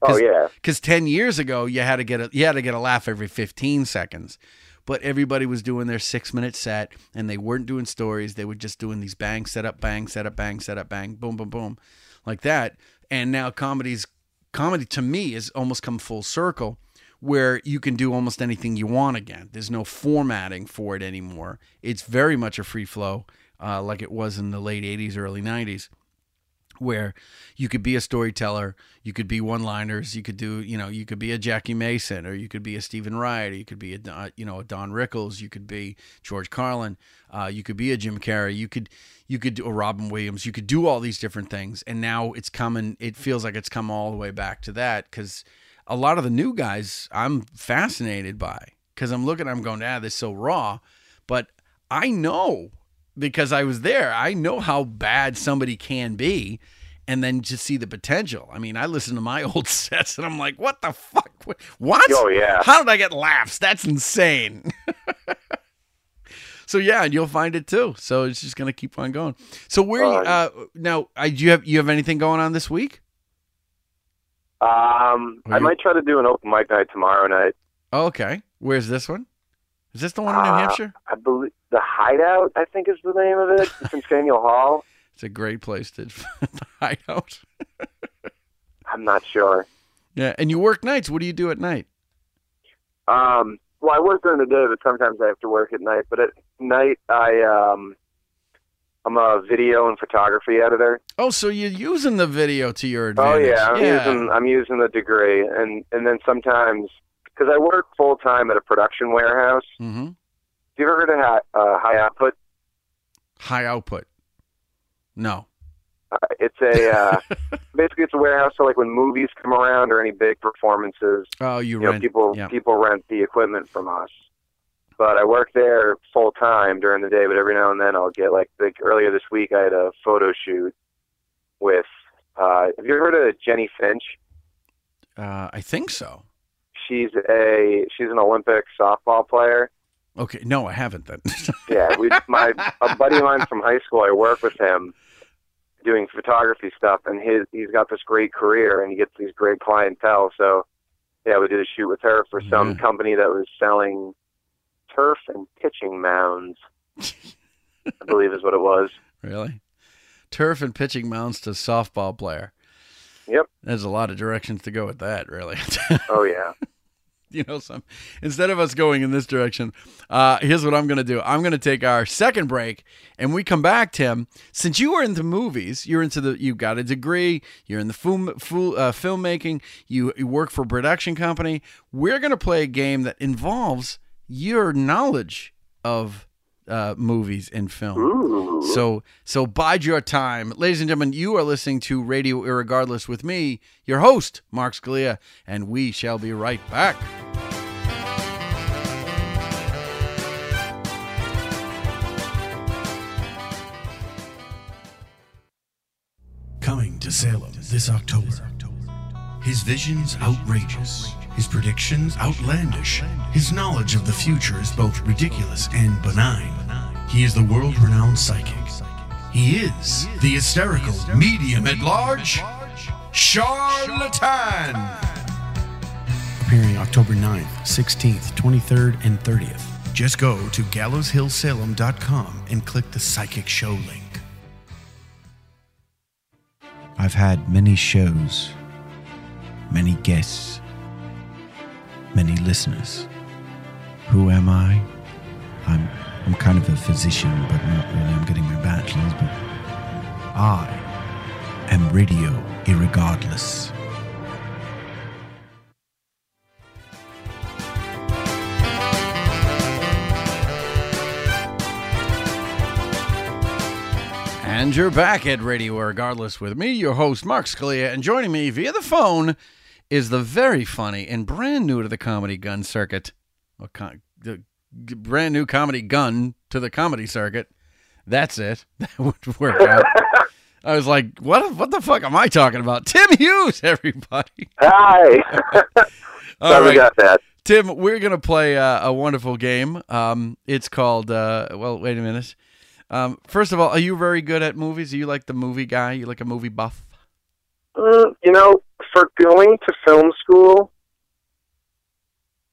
Oh yeah, because ten years ago you had to get a you had to get a laugh every fifteen seconds, but everybody was doing their six minute set, and they weren't doing stories. They were just doing these bang, set up, bang, set up, bang, set up, bang, boom, boom, boom, like that. And now comedy's comedy to me has almost come full circle, where you can do almost anything you want again. There's no formatting for it anymore. It's very much a free flow, uh, like it was in the late eighties, early nineties. Where you could be a storyteller, you could be one-liners, you could do, you know, you could be a Jackie Mason, or you could be a Stephen Wright, or you could be a, you know, a Don Rickles, you could be George Carlin, uh, you could be a Jim Carrey, you could, you could do a Robin Williams, you could do all these different things. And now it's coming, it feels like it's come all the way back to that, because a lot of the new guys I'm fascinated by, because I'm looking, I'm going, ah, this is so raw, but I know. Because I was there, I know how bad somebody can be, and then just see the potential. I mean, I listen to my old sets, and I'm like, what the fuck? What? Oh, yeah. How did I get laughs? That's insane. So, yeah, and you'll find it, too. So it's just going to keep on going. So where um, uh, now, I, do you have you have anything going on this week? Um, I might try to do an open mic night tomorrow night. Oh, okay. Where's this one? Is this the one in New uh, Hampshire? I believe the Hideout, I think, is the name of it. It's in Faneuil Hall. It's a great place to the Hideout. I'm not sure. Yeah, and you work nights. What do you do at night? Um, well, I work during the day, but sometimes I have to work at night. But at night, I um, I'm a video and photography editor. Oh, so you're using the video to your advantage? Oh yeah, I'm yeah. using I'm using the degree, and and then sometimes. Because I work full-time at a production warehouse. Mm-hmm. Have you ever heard of high, uh, high output? High output. No. Uh, it's a uh, basically it's a warehouse. So like when movies come around or any big performances, oh, you, you rent know, people yeah. people rent the equipment from us. But I work there full time during the day. But every now and then I'll get like like earlier this week I had a photo shoot with. Uh, have you ever heard of Jenny Finch? Uh, I think so. She's a she's an Olympic softball player. Okay, no, I haven't then. yeah, we, my a buddy of mine from high school. I work with him doing photography stuff, and his he's got this great career, and he gets these great clientele. So, yeah, we did a shoot with her for some yeah. company that was selling turf and pitching mounds. I believe is what it was. Really, turf and pitching mounds to softball player. Yep. There's a lot of directions to go with that, really. Oh, yeah. You know, some instead of us going in this direction, uh, here's what I'm going to do. I'm going to take our second break, and we come back, Tim. Since you were into movies, you're into the, you got a degree, you're in the film, film, uh, filmmaking, you, you work for a production company. We're going to play a game that involves your knowledge of Uh, movies and film. Ooh. So so bide your time. Ladies and gentlemen, you are listening to Radio Irregardless with me, your host, Mark Scalia, and we shall be right back. Coming to Salem this October. His vision's outrageous. His predictions outlandish. His knowledge of the future is both ridiculous and benign. He is the world-renowned psychic. He is the hysterical medium at large, Charlatan. Appearing October ninth, sixteenth, twenty-third, and thirtieth. Just go to gallows hill salem dot com and click the Psychic Show link. I've had many shows, many guests, many listeners. Who am I? I'm I'm kind of a physician, but not really. I'm getting my bachelor's, but I am Radio Irregardless. And you're back at Radio Irregardless with me, your host, Mark Scalia, and joining me via the phone is the very funny and brand new to the comedy gun circuit, or con- the brand new comedy gun to the comedy circuit. That's it. That would work out. I was like, what What the fuck am I talking about? Tim Hughes, everybody. Hi. All Sorry right. we got that. Tim, we're going to play uh, a wonderful game. Um, it's called, uh, well, wait a minute. Um, first of all, are you very good at movies? Are you like the movie guy? You like a movie buff? Uh, you know, for going to film school,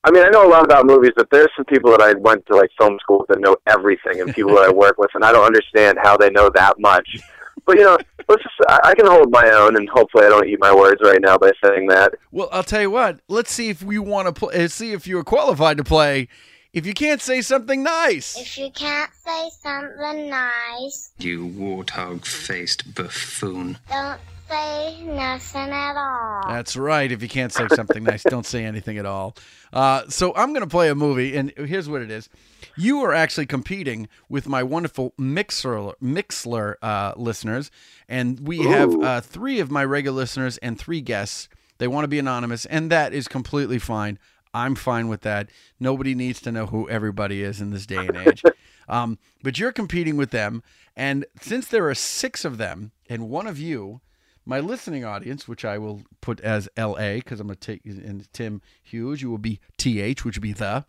I mean, I know a lot about movies, but there's some people that I went to like film school with that know everything, and people that I work with, and I don't understand how they know that much. But, you know, let's just, I can hold my own, and hopefully I don't eat my words right now by saying that. Well, I'll tell you what. Let's see if we want to play, see if you're qualified to play If You Can't Say Something Nice. If you can't say something nice. You warthog-faced buffoon. Don't say nothing at all. That's right. If you can't say something nice, don't say anything at all. Uh, so I'm going to play a movie, and here's what it is. You are actually competing with my wonderful Mixlr, Mixlr uh, listeners, and we Ooh. have uh, three of my regular listeners and three guests. They want to be anonymous, and that is completely fine. I'm fine with that. Nobody needs to know who everybody is in this day and age. Um, but you're competing with them, and since there are six of them and one of you, my listening audience, which I will put as L A, because I'm going to take and Tim Hughes, you will be T H, which would be the.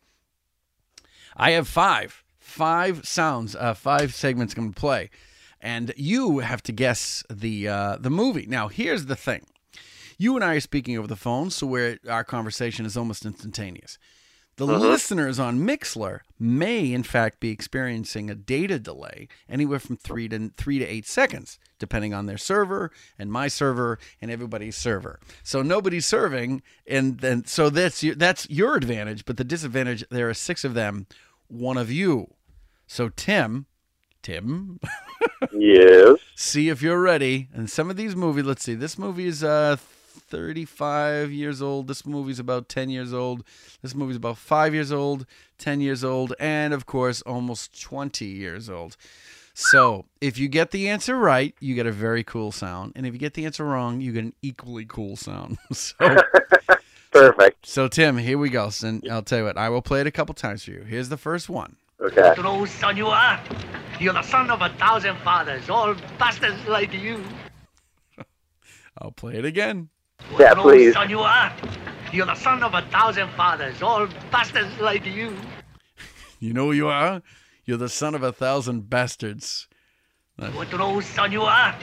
I have five, five sounds, uh, five segments I'm going to play, and you have to guess the uh, the movie. Now, here's the thing: you and I are speaking over the phone, so where our conversation is almost instantaneous. The uh-huh. listeners on Mixlr may, in fact, be experiencing a data delay anywhere from three to three to eight seconds, depending on their server and my server and everybody's server. So nobody's serving, and then so that's your, that's your advantage. But the disadvantage, there are six of them, one of you. So Tim, Tim, yes. See if you're ready. And some of these movies, let's see. This movie is uh. thirty-five years old. This movie's about ten years old. This movie's about five years old, ten years old, and, of course, almost twenty years old. So if you get the answer right, you get a very cool sound. And if you get the answer wrong, you get an equally cool sound. So, perfect. So, Tim, here we go. And I'll tell you what, I will play it a couple times for you. Here's the first one. Okay. True son you are. You're the son of a thousand fathers, all bastards like you. I'll play it again. Yeah, True please. Son you are. You're the son of a thousand fathers, all bastards like you. You know who you are? You're the son of a thousand bastards. What true son you are?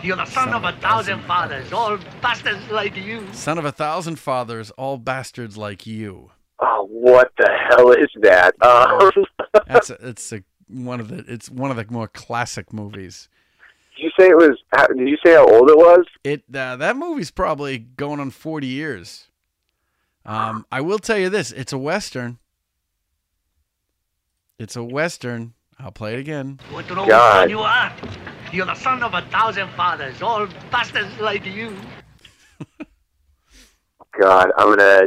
You're the son, son of a thousand, thousand fathers, all bastards like you. Son of a thousand fathers, all bastards like you. Oh, what the hell is that? Um... That's a, it's a, one of the it's one of the more classic movies. Did you say it was? Did you say how old it was? It uh, that movie's probably going on forty years. Um, I will tell you this: it's a western. It's a western. I'll play it again. God. You are. You're the son of a thousand fathers, all bastards like you. God, I'm gonna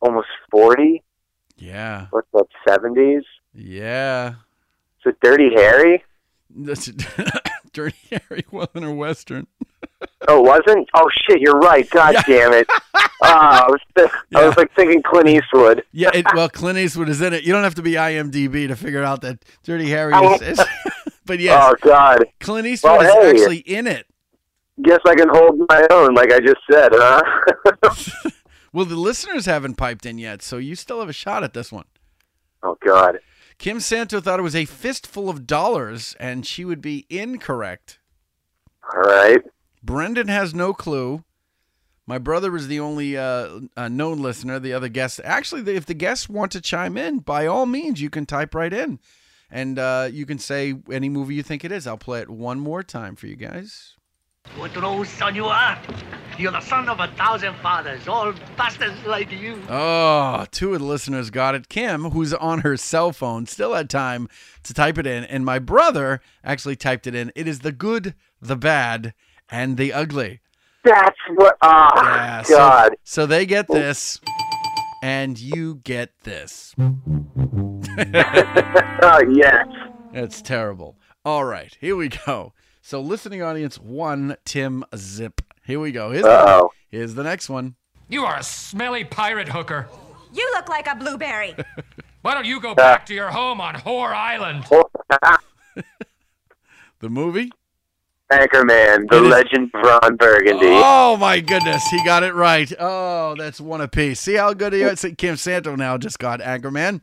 almost forty. Yeah. What's up, seventies? Yeah. So Dirty Harry. That's Dirty Harry wasn't a western. Oh, wasn't? Oh shit! You're right. God yeah. damn it! Uh, I was, I yeah. was like thinking Clint Eastwood. Yeah, it, well, Clint Eastwood is in it. You don't have to be I M D B to figure out that Dirty Harry is. is but yes, oh god, Clint Eastwood well, hey, is actually in it. Guess I can hold my own, like I just said, huh? Well, the listeners haven't piped in yet, so you still have a shot at this one. Oh god, Kim Santo thought it was a fistful of dollars, and she would be incorrect. All right. Brendan has no clue. My brother is the only uh, uh, known listener. The other guests, actually, if the guests want to chime in, by all means, you can type right in, and uh, you can say any movie you think it is. I'll play it one more time for you guys. What true son you are? You're the son of a thousand fathers, all bastards like you. Oh, two of the listeners got it. Kim, who's on her cell phone, still had time to type it in, and my brother actually typed it in. It is The Good, the Bad, and the Ugly. That's what... Oh, yeah, so, God. So they get this, and you get this. Oh, yes. That's terrible. All right, here we go. So listening audience one, Tim Zip. Here we go. Here's, Uh-oh. the, here's the next one. You are a smelly pirate hooker. You look like a blueberry. Why don't you go back to your home on Whore Island? The movie? Anchorman, the legend of Ron Burgundy. Oh, my goodness. He got it right. Oh, that's one apiece. See how good he is? Kim Santo now just got Anchorman.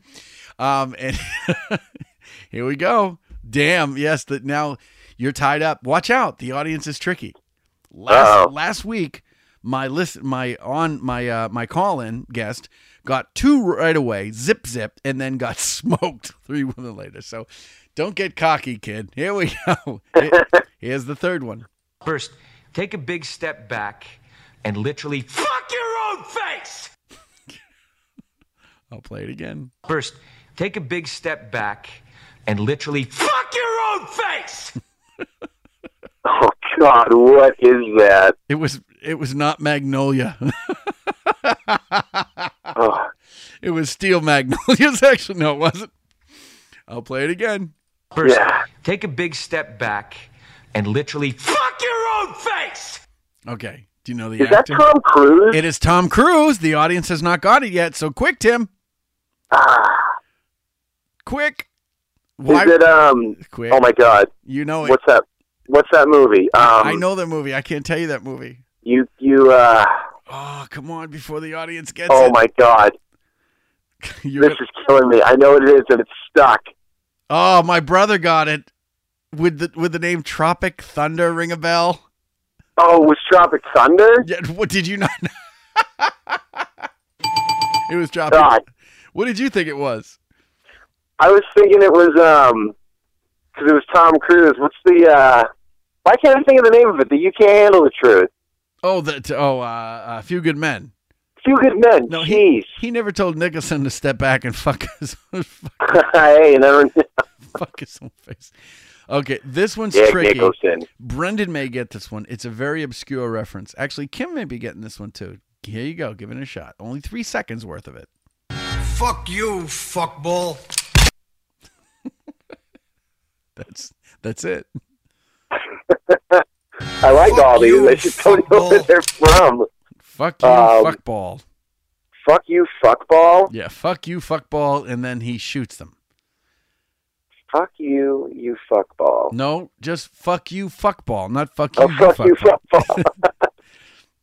Um, and here we go. Damn. Yes, that now you're tied up. Watch out. The audience is tricky. Last, last week, my list, my on my uh, my call-in guest got two right away, zip, zip, and then got smoked three women later. So don't get cocky, kid. Here we go. Here's the third one. First, take a big step back and literally fuck your own face. I'll play it again. First, take a big step back and literally fuck your own face. Oh, God, what is that? It was it was not Magnolia. Oh. It was Steel Magnolias. Actually, no, it wasn't. I'll play it again. First, yeah. Take a big step back and literally fuck your own face. Okay. Do you know the is actor? Is that Tom Cruise? It is Tom Cruise. The audience has not got it yet, so quick, Tim. Ah. Quick. Why? Is it, um, quick. Oh, my God. You know it. What's that? What's that movie? Um, I know that movie. I can't tell you that movie. You, you, uh... Oh, come on, before the audience gets oh it. Oh, my God. You're this gonna... is killing me. I know what it is, and it's stuck. Oh, my brother got it. Would the, would the name Tropic Thunder ring a bell? Oh, it was Tropic Thunder? Yeah, what did you not know? It was Tropic God. What did you think it was? I was thinking it was, um... because it was Tom Cruise. What's the, uh... Why can't I think of the name of it? The You Can't Handle the Truth. Oh, that. Oh, uh, uh, Few Good Men. Few Good Men. No, he, he never told Nicholson to step back and fuck his own face. Hey, never. Fuck his own face. Okay, this one's yeah, tricky. Nicholson. Brendan may get this one. It's a very obscure reference. Actually, Kim may be getting this one too. Here you go. Give it a shot. Only three seconds worth of it. Fuck you, fuckball. That's that's it. I like fuck all these. They should tell me where they're from. Fuck you, um, fuckball. Fuck you, fuckball? Yeah, fuck you, fuckball, and then he shoots them. Fuck you, you fuckball. No, just fuck you, fuckball, not fuck you, oh, fuck fuck you fuckball.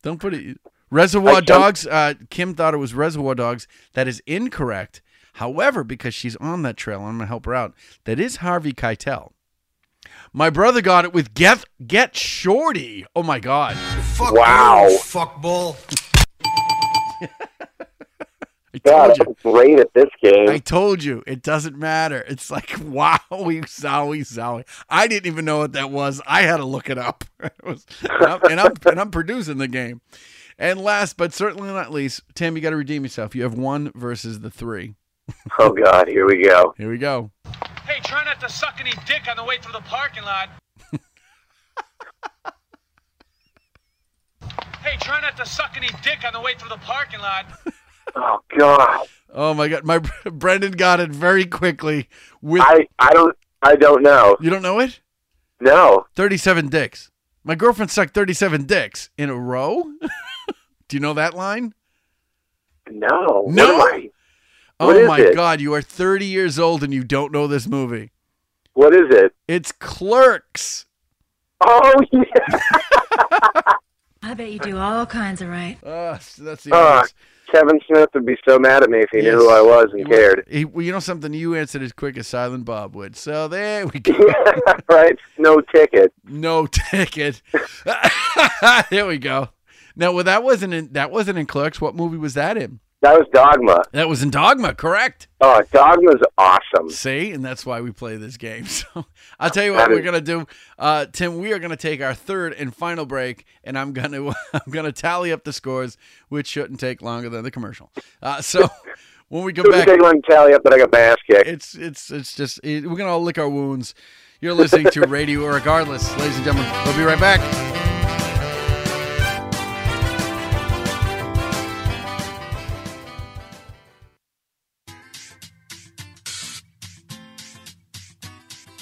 Don't put it... Reservoir Dogs, uh, Kim thought it was Reservoir Dogs. That is incorrect. However, because she's on that trail, I'm going to help her out. That is Harvey Keitel. My brother got it with Get, get Shorty. Oh, my God. Fuck wow. You, fuckball. I God, I'm great at this game. I told you. It doesn't matter. It's like, wow, zowie, zowie. I didn't even know what that was. I had to look it up. It was, and, I'm, and, I'm, and I'm producing the game. And last, but certainly not least, Tim, you got to redeem yourself. You have one versus the three. Oh, God. Here we go. Here we go. Hey, try not to suck any dick on the way through the parking lot. Hey, try not to suck any dick on the way through the parking lot. Oh, God. Oh, my God. My Brendan got it very quickly. With I, I, don't, I don't know. You don't know it? No. thirty-seven dicks. My girlfriend sucked thirty-seven dicks in a row. Do you know that line? No. No. What am I? What oh my it? God! You are thirty years old and you don't know this movie. What is it? It's Clerks. Oh yeah. I bet you do all kinds of right. Uh, that's the uh, Kevin Smith would be so mad at me if he yes. knew who I was and he cared. He, well, you know something? You answered as quick as Silent Bob would. So there we go. Yeah, right. No ticket. No ticket. There we go. Now, well, that wasn't in, that wasn't in Clerks. What movie was that in? That was Dogma. That was in Dogma, correct? Oh, Dogma's awesome. See, and that's why we play this game. So I'll tell you what that we're is... gonna do, uh, Tim. We are gonna take our third and final break, and I'm gonna I'm gonna tally up the scores, which shouldn't take longer than the commercial. Uh, so when we come back, take one tally up that I got my ass kicked. It's it's it's just it, we're gonna all lick our wounds. You're listening to Radio Irregardless, ladies and gentlemen. We'll be right back.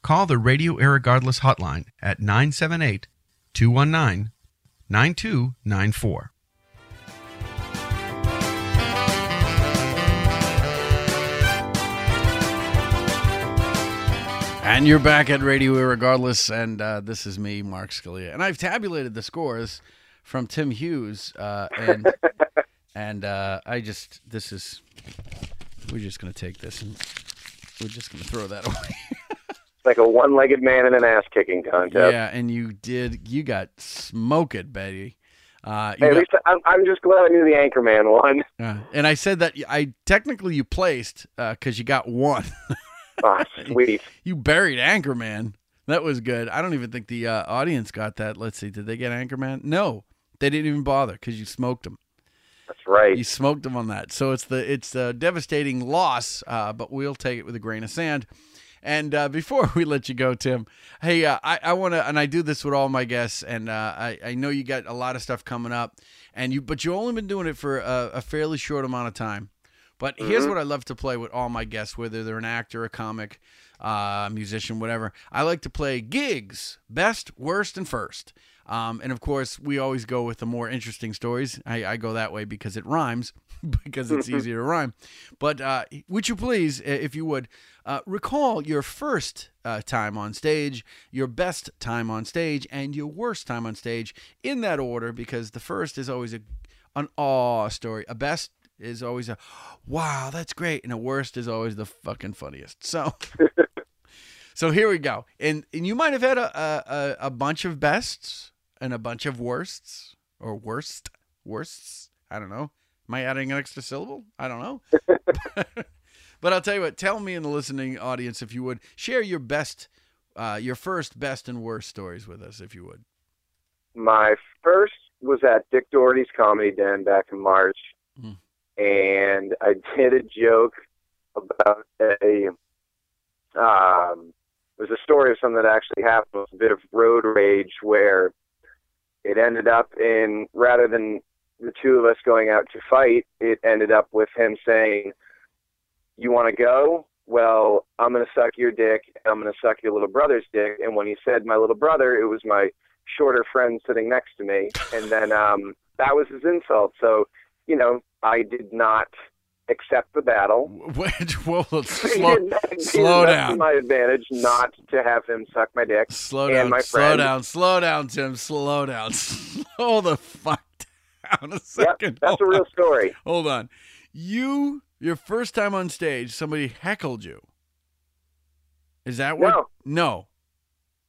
call the Radio Irregardless hotline at nine seven eight, two one nine, nine two nine four. And you're back at Radio Irregardless, and uh, this is me, Mark Scalia. And I've tabulated the scores from Tim Hughes, uh, and, and uh, I just, this is, we're just going to take this and... We're just going to throw that away. It's like a one-legged man in an ass-kicking contest. Yeah, and you did. You got smoked, Betty. Uh, hey, got, at least I'm, I'm just glad I knew the Anchorman one. Uh, and I said that I technically you placed because uh, you got one. Ah, oh, sweet. You buried Anchorman. That was good. I don't even think the uh, audience got that. Let's see. Did they get Anchorman? No, they didn't even bother because you smoked them. That's right. You smoked them on that. So it's the it's a devastating loss, uh, but we'll take it with a grain of sand. And uh, before we let you go, Tim, hey, uh, I, I want to, and I do this with all my guests, and uh, I, I know you got a lot of stuff coming up, and you, but you've only been doing it for a, a fairly short amount of time. But mm-hmm. here's what I love to play with all my guests, whether they're an actor, a comic, uh, musician, whatever. I like to play gigs, best, worst, and first. Um, and, of course, we always go with the more interesting stories. I, I go that way because it rhymes, because it's easier to rhyme. But uh, would you please, if you would, uh, recall your first uh, time on stage, your best time on stage, and your worst time on stage in that order, because the first is always a, an awe story. A best is always a, wow, that's great. And a worst is always the fucking funniest. So... So here we go. And and you might have had a, a, a bunch of bests and a bunch of worsts or worst, worsts. I don't know. Am I adding an extra syllable? I don't know. But I'll tell you what, tell me in the listening audience, if you would, share your best uh, your first best and worst stories with us, if you would. My first was at Dick Doherty's Comedy Den back in March. Mm. And I did a joke about a, um, it was a story of something that actually happened. It was a bit of road rage where it ended up in, rather than the two of us going out to fight, it ended up with him saying, "You want to go? Well, I'm going to suck your dick, and I'm going to suck your little brother's dick." And when he said my little brother, it was my shorter friend sitting next to me. And then um, that was his insult. So, you know, I did not accept the battle. Well, slow, slow down. It's my advantage not to have him suck my dick. Slow down, and my slow friend. down, slow down, Tim. Slow down. Slow the fuck down a second. Yep, that's Hold a real on. story. Hold on. You... Your first time on stage, somebody heckled you. Is that what? No. no.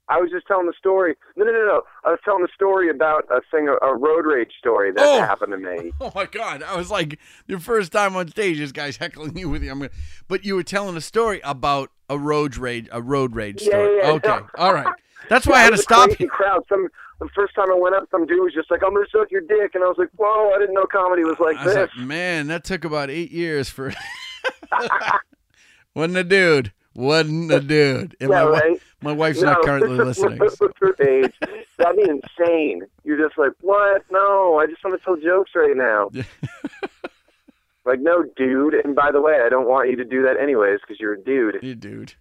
I was just telling the story. No, no, no, no. I was telling the story about a thing, a road rage story that oh. happened to me. Oh, my God. I was like, your first time on stage, this guy's heckling you with you. I'm gonna... But you were telling a story about a road rage, a road rage story. Yeah, yeah, okay. No. All right. That's why yeah, I had to stop you. Crowd. Some, the first time I went up, some dude was just like, "I'm going to suck your dick." And I was like, whoa, I didn't know comedy was like I this. Was like, man, that took about eight years for... Wasn't a dude. Wasn't a dude. And yeah, my, right? my wife's no, not currently listening. Age, that'd be insane. You're just like, what? No, I just want to tell jokes right now. Like, no, dude. And by the way, I don't want you to do that anyways because you're a dude. You're a dude.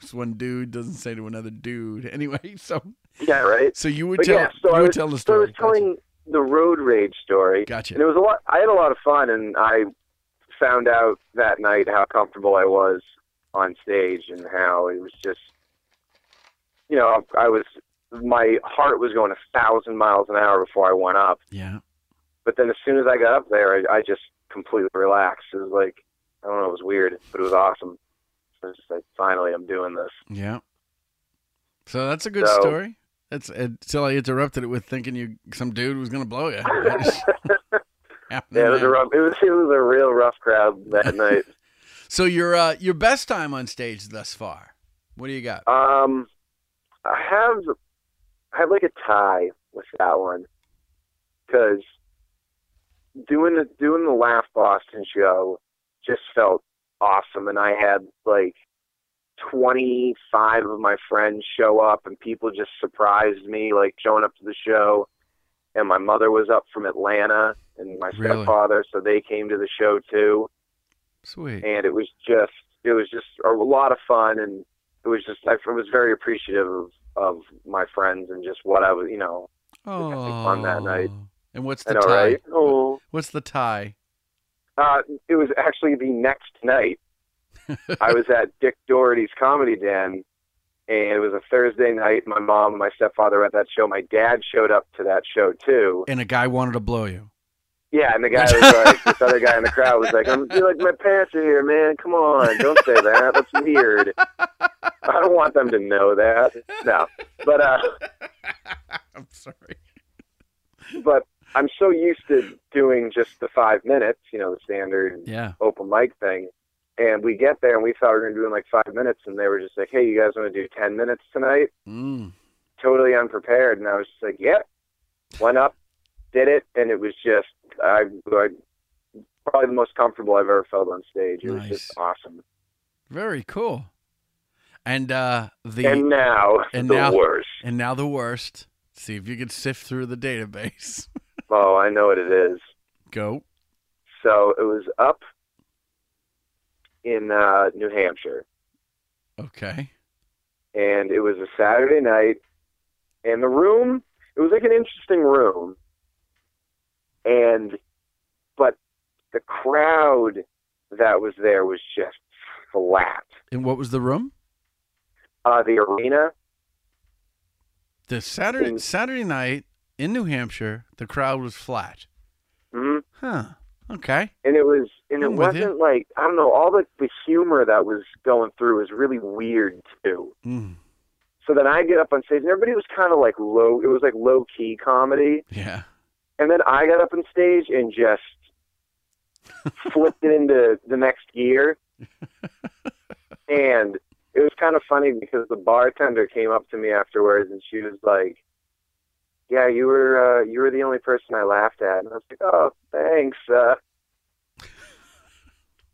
Just one dude doesn't say to another dude. Anyway, so... Yeah, right? So you would tell, yeah, so you would was, tell the story. So I was telling gotcha. the road rage story. Gotcha. And it was a lot... I had a lot of fun, and I found out that night how comfortable I was on stage and how it was just... You know, I was... My heart was going a thousand miles an hour before I went up. Yeah. But then as soon as I got up there, I, I just... completely relaxed. It was like, I don't know, it was weird, but it was awesome. So it's just like, finally, I'm doing this. Yeah. So that's a good so, story. That's until I interrupted it with thinking you some dude was going to blow you. Just, yeah, it was, a rough, it, was, it was a real rough crowd that night. So your uh, your best time on stage thus far, what do you got? Um, I have I have like a tie with that one because. Doing the doing the Laugh Boston show just felt awesome, and I had like twenty-five of my friends show up, and people just surprised me, like showing up to the show. And my mother was up from Atlanta, and my really? stepfather, so they came to the show too. Sweet. And it was just it was just a lot of fun, and it was just I was very appreciative of, of my friends and just what I was, you know, oh. having fun that night. And what's the and, tie? Right. Oh. What's the tie? Uh, it was actually the next night. I was at Dick Doherty's Comedy Den, and it was a Thursday night. My mom and my stepfather were at that show. My dad showed up to that show, too. And a guy wanted to blow you. Yeah, and the guy was like, this other guy in the crowd was like, "I'm feel like my pants are here, man. Come on, don't say that. That's weird. I don't want them to know that." No, but uh, I'm sorry. But I'm so used to doing just the five minutes, you know, the standard yeah. open mic thing. And we get there, and we thought we were going to do it in like five minutes, and they were just like, "Hey, you guys want to do ten minutes tonight?" Mm. Totally unprepared, and I was just like, "Yep." Yeah. Went up, did it, and it was just I, I probably the most comfortable I've ever felt on stage. It nice. was just awesome. Very cool. And uh, the and now and the now, worst and now the worst. See if you can sift through the database. Oh, I know what it is. Go. So it was up in uh, New Hampshire. Okay. And it was a Saturday night. And the room, it was like an interesting room. And, but the crowd that was there was just flat. And what was the room? Uh, the Arena. The Saturday Saturday night in New Hampshire, the crowd was flat. Mm-hmm. Huh. Okay. And it was, and I'm it wasn't like I don't know. All the the humor that was going through was really weird too. Mm. So then I get up on stage, and everybody was kind of like low. It was like low key comedy. Yeah. And then I got up on stage and just flipped it into the next gear, and it was kind of funny because the bartender came up to me afterwards and she was like, yeah, you were uh, you were the only person I laughed at. And I was like, oh, thanks. Uh,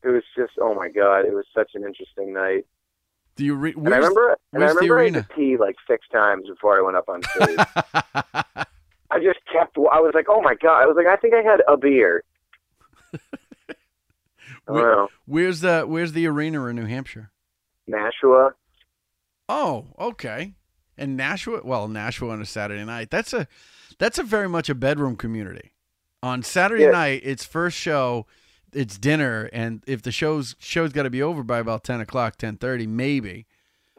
it was just, oh, my God, it was such an interesting night. Do you re- and I remember, and I, remember I had to pee like six times before I went up on stage. I just kept, I was like, oh, my God. I was like, I think I had a beer. Where, where's the Where's the arena in New Hampshire? Nashua. Oh, okay. And Nashua, well, Nashua on a Saturday night. That's a that's a very much a bedroom community. On Saturday yeah. night, it's first show, it's dinner, and if the show's show's got to be over by about ten o'clock, ten thirty, maybe.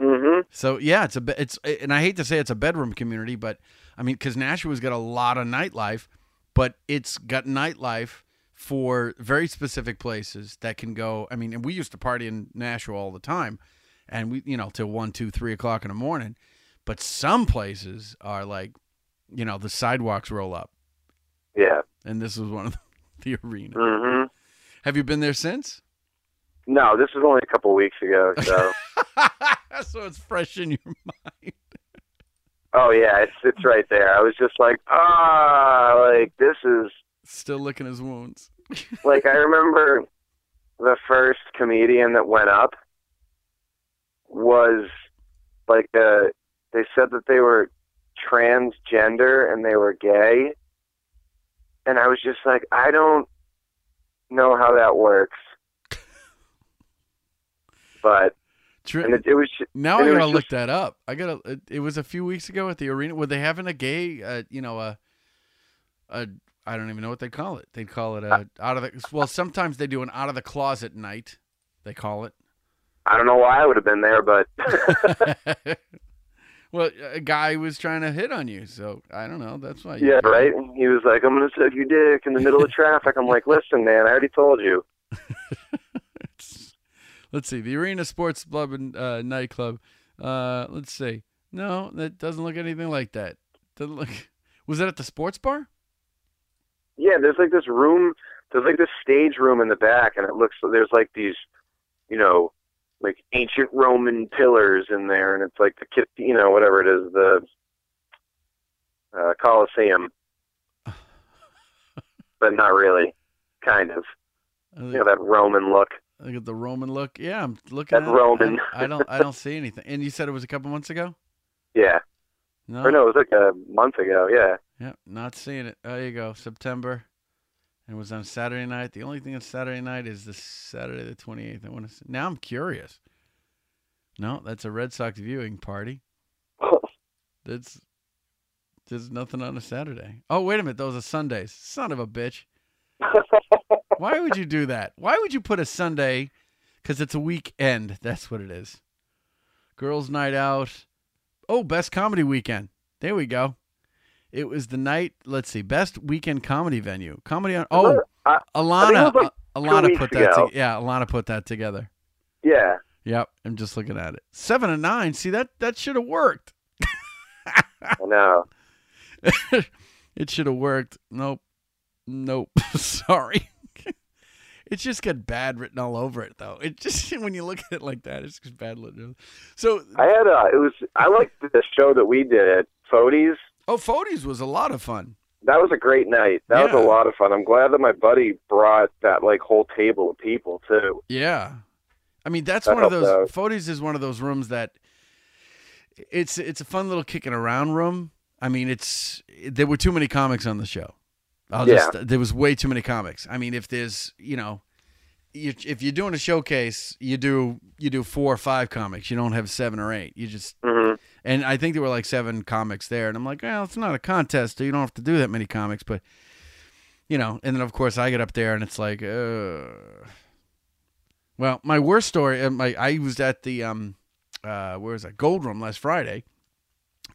Mm-hmm. So yeah, it's a it's and I hate to say it's a bedroom community, but I mean because Nashua's got a lot of nightlife, but it's got nightlife for very specific places that can go. I mean, and we used to party in Nashua all the time, and we you know till one, two, three o'clock in the morning. But some places are like, you know, the sidewalks roll up. Yeah. And this was one of the, the arena. Mm-hmm. Have you been there since? No, this was only a couple of weeks ago. So so it's fresh in your mind. Oh, yeah. It's it's right there. I was just like, ah, oh, like this is. Still licking his wounds. Like I remember the first comedian that went up was like a. They said that they were transgender and they were gay. And I was just like, I don't know how that works. But Tr- and it, it was just, now I gotta look just, that up. I gotta. It, it was a few weeks ago at the arena. Were they having a gay? Uh, you know, a a I don't even know what they call it. They'd call it a out of the. Well, sometimes they do an out of the closet night. They call it. I don't know why I would have been there, but. Well, a guy was trying to hit on you, so I don't know. That's why. Yeah, right? He was like, I'm going to suck your dick in the middle of traffic. I'm like, listen, man, I already told you. Let's see. The Arena Sports Club and uh, Nightclub. Uh, let's see. No, that doesn't look anything like that. Doesn't look. Was that at the sports bar? Yeah, there's like this room. There's like this stage room in the back, and it looks there's like these, you know, like ancient Roman pillars in there, and it's like the you know whatever it is the uh, Colosseum, but not really, kind of. You know that Roman look. Look at the Roman look. Yeah, I'm looking. That's at Roman. I, I don't. I don't see anything. And you said it was a couple months ago. Yeah. No. Or no, it was like a month ago. Yeah. Yeah, not seeing it. There you go. September. It was on Saturday night. The only thing on Saturday night is this Saturday the twenty-eighth. I want to see. Now I'm curious. No, that's a Red Sox viewing party. That's there's nothing on a Saturday. Oh, wait a minute. Those are Sundays. Son of a bitch. Why would you do that? Why would you put a Sunday? Because it's a weekend. That's what it is. Girls' night out. Oh, best comedy weekend. There we go. It was the night, let's see, best weekend comedy venue. Comedy on, oh, I, Alana, I like Alana put that, to, yeah, Alana put that together. Yeah. Yep, I'm just looking at it. Seven and nine, see, that that should have worked. I know. It should have worked. Nope. Nope. Sorry. It just got bad written all over it, though. It just, when you look at it like that, it's just bad written. So, I had a, it was, I liked the show that we did at Fodies. Oh, Fodies was a lot of fun. That was a great night. That yeah. was a lot of fun. I'm glad that my buddy brought that like whole table of people too. Yeah, I mean that's that one of those. Out. Fodies is one of those rooms that it's it's a fun little kicking around room. I mean, it's there were too many comics on the show. I'll yeah. just there was way too many comics. I mean, if there's you know, you, if you're doing a showcase, you do you do four or five comics. You don't have seven or eight. You just. Mm-hmm. And I think there were like seven comics there. And I'm like, well, it's not a contest. So you don't have to do that many comics. But, you know, and then, of course, I get up there and it's like, uh. Well, my worst story, my, I was at the, um, uh, where was I? Gold Room last Friday.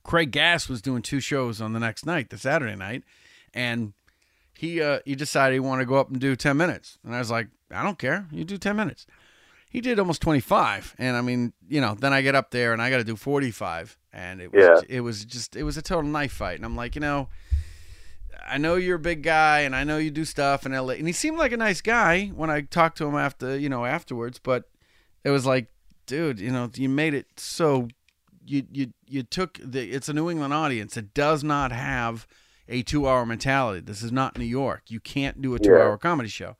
Craig Gass was doing two shows on the next night, the Saturday night. And he, uh, he decided he wanted to go up and do ten minutes. And I was like, I don't care. You do ten minutes. He did almost twenty-five. And I mean, you know, then I get up there and I got to do forty-five. And it was yeah. it was just, it was a total knife fight. And I'm like, you know, I know you're a big guy and I know you do stuff in L A. And he seemed like a nice guy when I talked to him after, you know, afterwards. But it was like, dude, you know, you made it so you you you took the it's a New England audience. It does not have a two-hour mentality. This is not New York. You can't do a two-hour yeah. comedy show.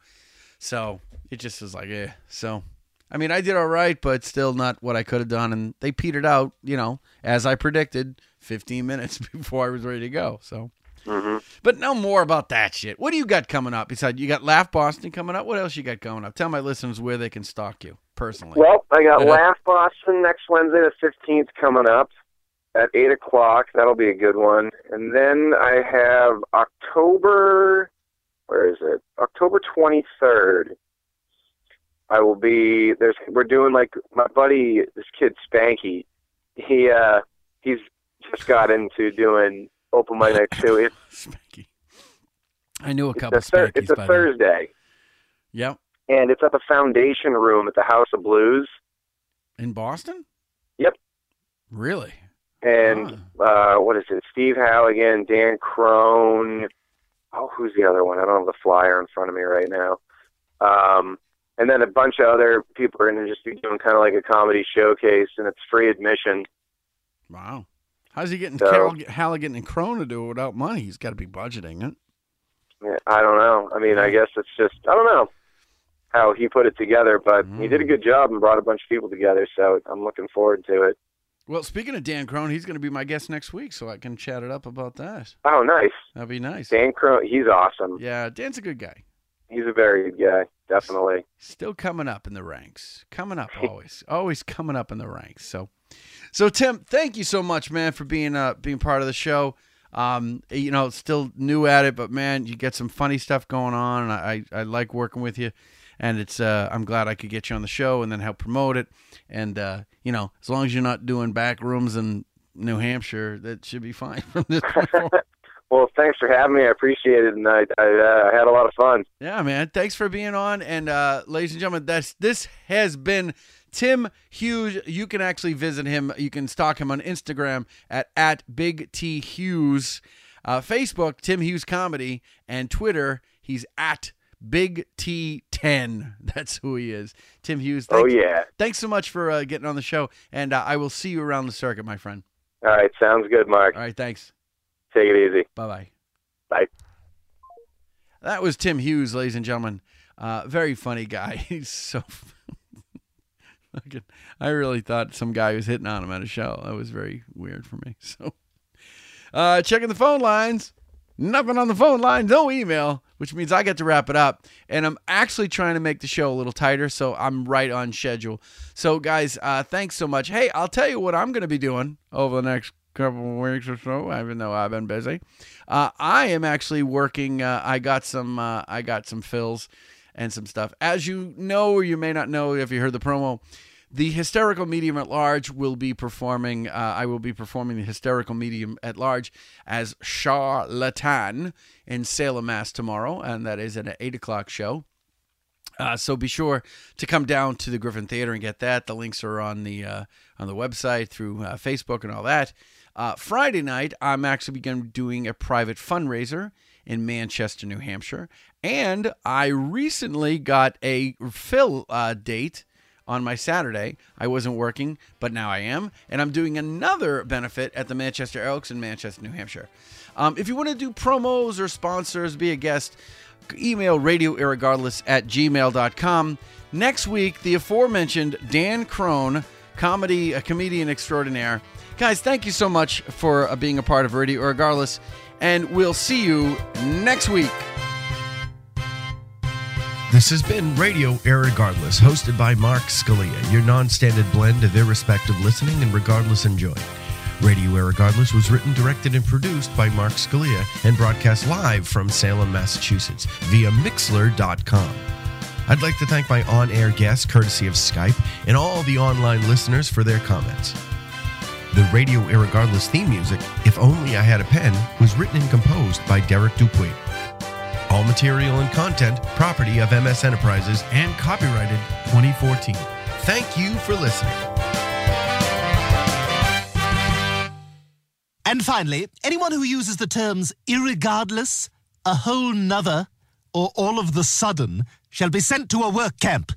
So it just was like, eh. So, I mean, I did all right, but still not what I could have done. And they petered out, you know, as I predicted, fifteen minutes before I was ready to go. So, mm-hmm. But no more about that shit. What do you got coming up? Besides, you got Laugh Boston coming up. What else you got coming up? Tell my listeners where they can stalk you personally. Well, I got uh-huh. Laugh Boston next Wednesday, the fifteenth, coming up at eight o'clock. That'll be a good one. And then I have October... Where is it? October twenty-third. I will be, there's, we're doing like, my buddy, this kid Spanky, he, uh, he's just got into doing open mic night too. It's, Spanky. I knew a couple of Spankies. It's a by Thursday. Then. Yep. And it's at the Foundation Room at the House of Blues. In Boston? Yep. Really? And, ah. uh, what is it? Steve Halligan, Dan Crone, oh, who's the other one? I don't have the flyer in front of me right now. Um, and then a bunch of other people are going to just be doing kind of like a comedy showcase, and it's free admission. Wow. How's he getting so, Halligan and Crone to do it without money? He's got to be budgeting it. Yeah, I don't know. I mean, I guess it's just, I don't know how he put it together, but mm. he did a good job and brought a bunch of people together, so I'm looking forward to it. Well, speaking of Dan Crone, he's going to be my guest next week, so I can chat it up about that. Oh, nice. That'd be nice. Dan Crone, he's awesome. Yeah, Dan's a good guy. He's a very good guy, definitely. Still coming up in the ranks. Coming up always. Always coming up in the ranks. So, so Tim, thank you so much, man, for being uh, being part of the show. Um, you know, still new at it, but, man, you get some funny stuff going on, and I, I, I like working with you. And it's uh, I'm glad I could get you on the show and then help promote it. And, uh, you know, as long as you're not doing back rooms in New Hampshire, that should be fine from this point forward. Well, thanks for having me. I appreciate it. And I, I, uh, I had a lot of fun. Yeah, man. Thanks for being on. And, uh, ladies and gentlemen, that's this has been Tim Hughes. You can actually visit him. You can stalk him on Instagram at, at Big T Hughes, uh, Facebook, Tim Hughes Comedy, and Twitter, he's at Big T ten. That's who he is. Tim Hughes. Thanks. Oh, yeah. Thanks so much for uh, getting on the show. And uh, I will see you around the circuit, my friend. All right. Sounds good, Mark. All right. Thanks. Take it easy. Bye-bye. Bye. That was Tim Hughes, ladies and gentlemen. Uh, very funny guy. He's so I really thought some guy was hitting on him at a show. That was very weird for me. So uh, checking the phone lines. Nothing on the phone line, no email, which means I get to wrap it up. And I'm actually trying to make the show a little tighter, so I'm right on schedule. So, guys, uh, thanks so much. Hey, I'll tell you what I'm going to be doing over the next couple of weeks or so, even though I've been busy. Uh, I am actually working. Uh, I got some. Uh, I got some fills and some stuff. As you know, or you may not know, if you heard the promo. The Hysterical Medium at Large will be performing, uh, I will be performing the Hysterical Medium at Large as Charlatan in Salem, Mass tomorrow, and that is at an eight o'clock show. Uh, so be sure to come down to the Griffin Theater and get that. The links are on the uh, on the website through uh, Facebook and all that. Uh, Friday night, I'm actually going to be doing a private fundraiser in Manchester, New Hampshire. And I recently got a fill uh, date on my Saturday. I wasn't working, but now I am, and I'm doing another benefit at the Manchester Elks in Manchester, New Hampshire. Um, if you want to do promos or sponsors, be a guest, email radio irregardless at gmail dot com. Next week, the aforementioned Dan Crone, comedy, a comedian extraordinaire. Guys, thank you so much for uh, being a part of Radio Irregardless, and we'll see you next week. This has been Radio Irregardless, hosted by Mark Scalia, your non-standard blend of irrespective listening and regardless enjoying. Radio Irregardless was written, directed, and produced by Mark Scalia and broadcast live from Salem, Massachusetts via mixlr dot com. I'd like to thank my on-air guests, courtesy of Skype, and all the online listeners for their comments. The Radio Irregardless theme music, If Only I Had a Pen, was written and composed by Derek Dupuy. All material and content, property of M S Enterprises and copyrighted twenty fourteen. Thank you for listening. And finally, anyone who uses the terms irregardless, a whole nother, or all of the sudden shall be sent to a work camp.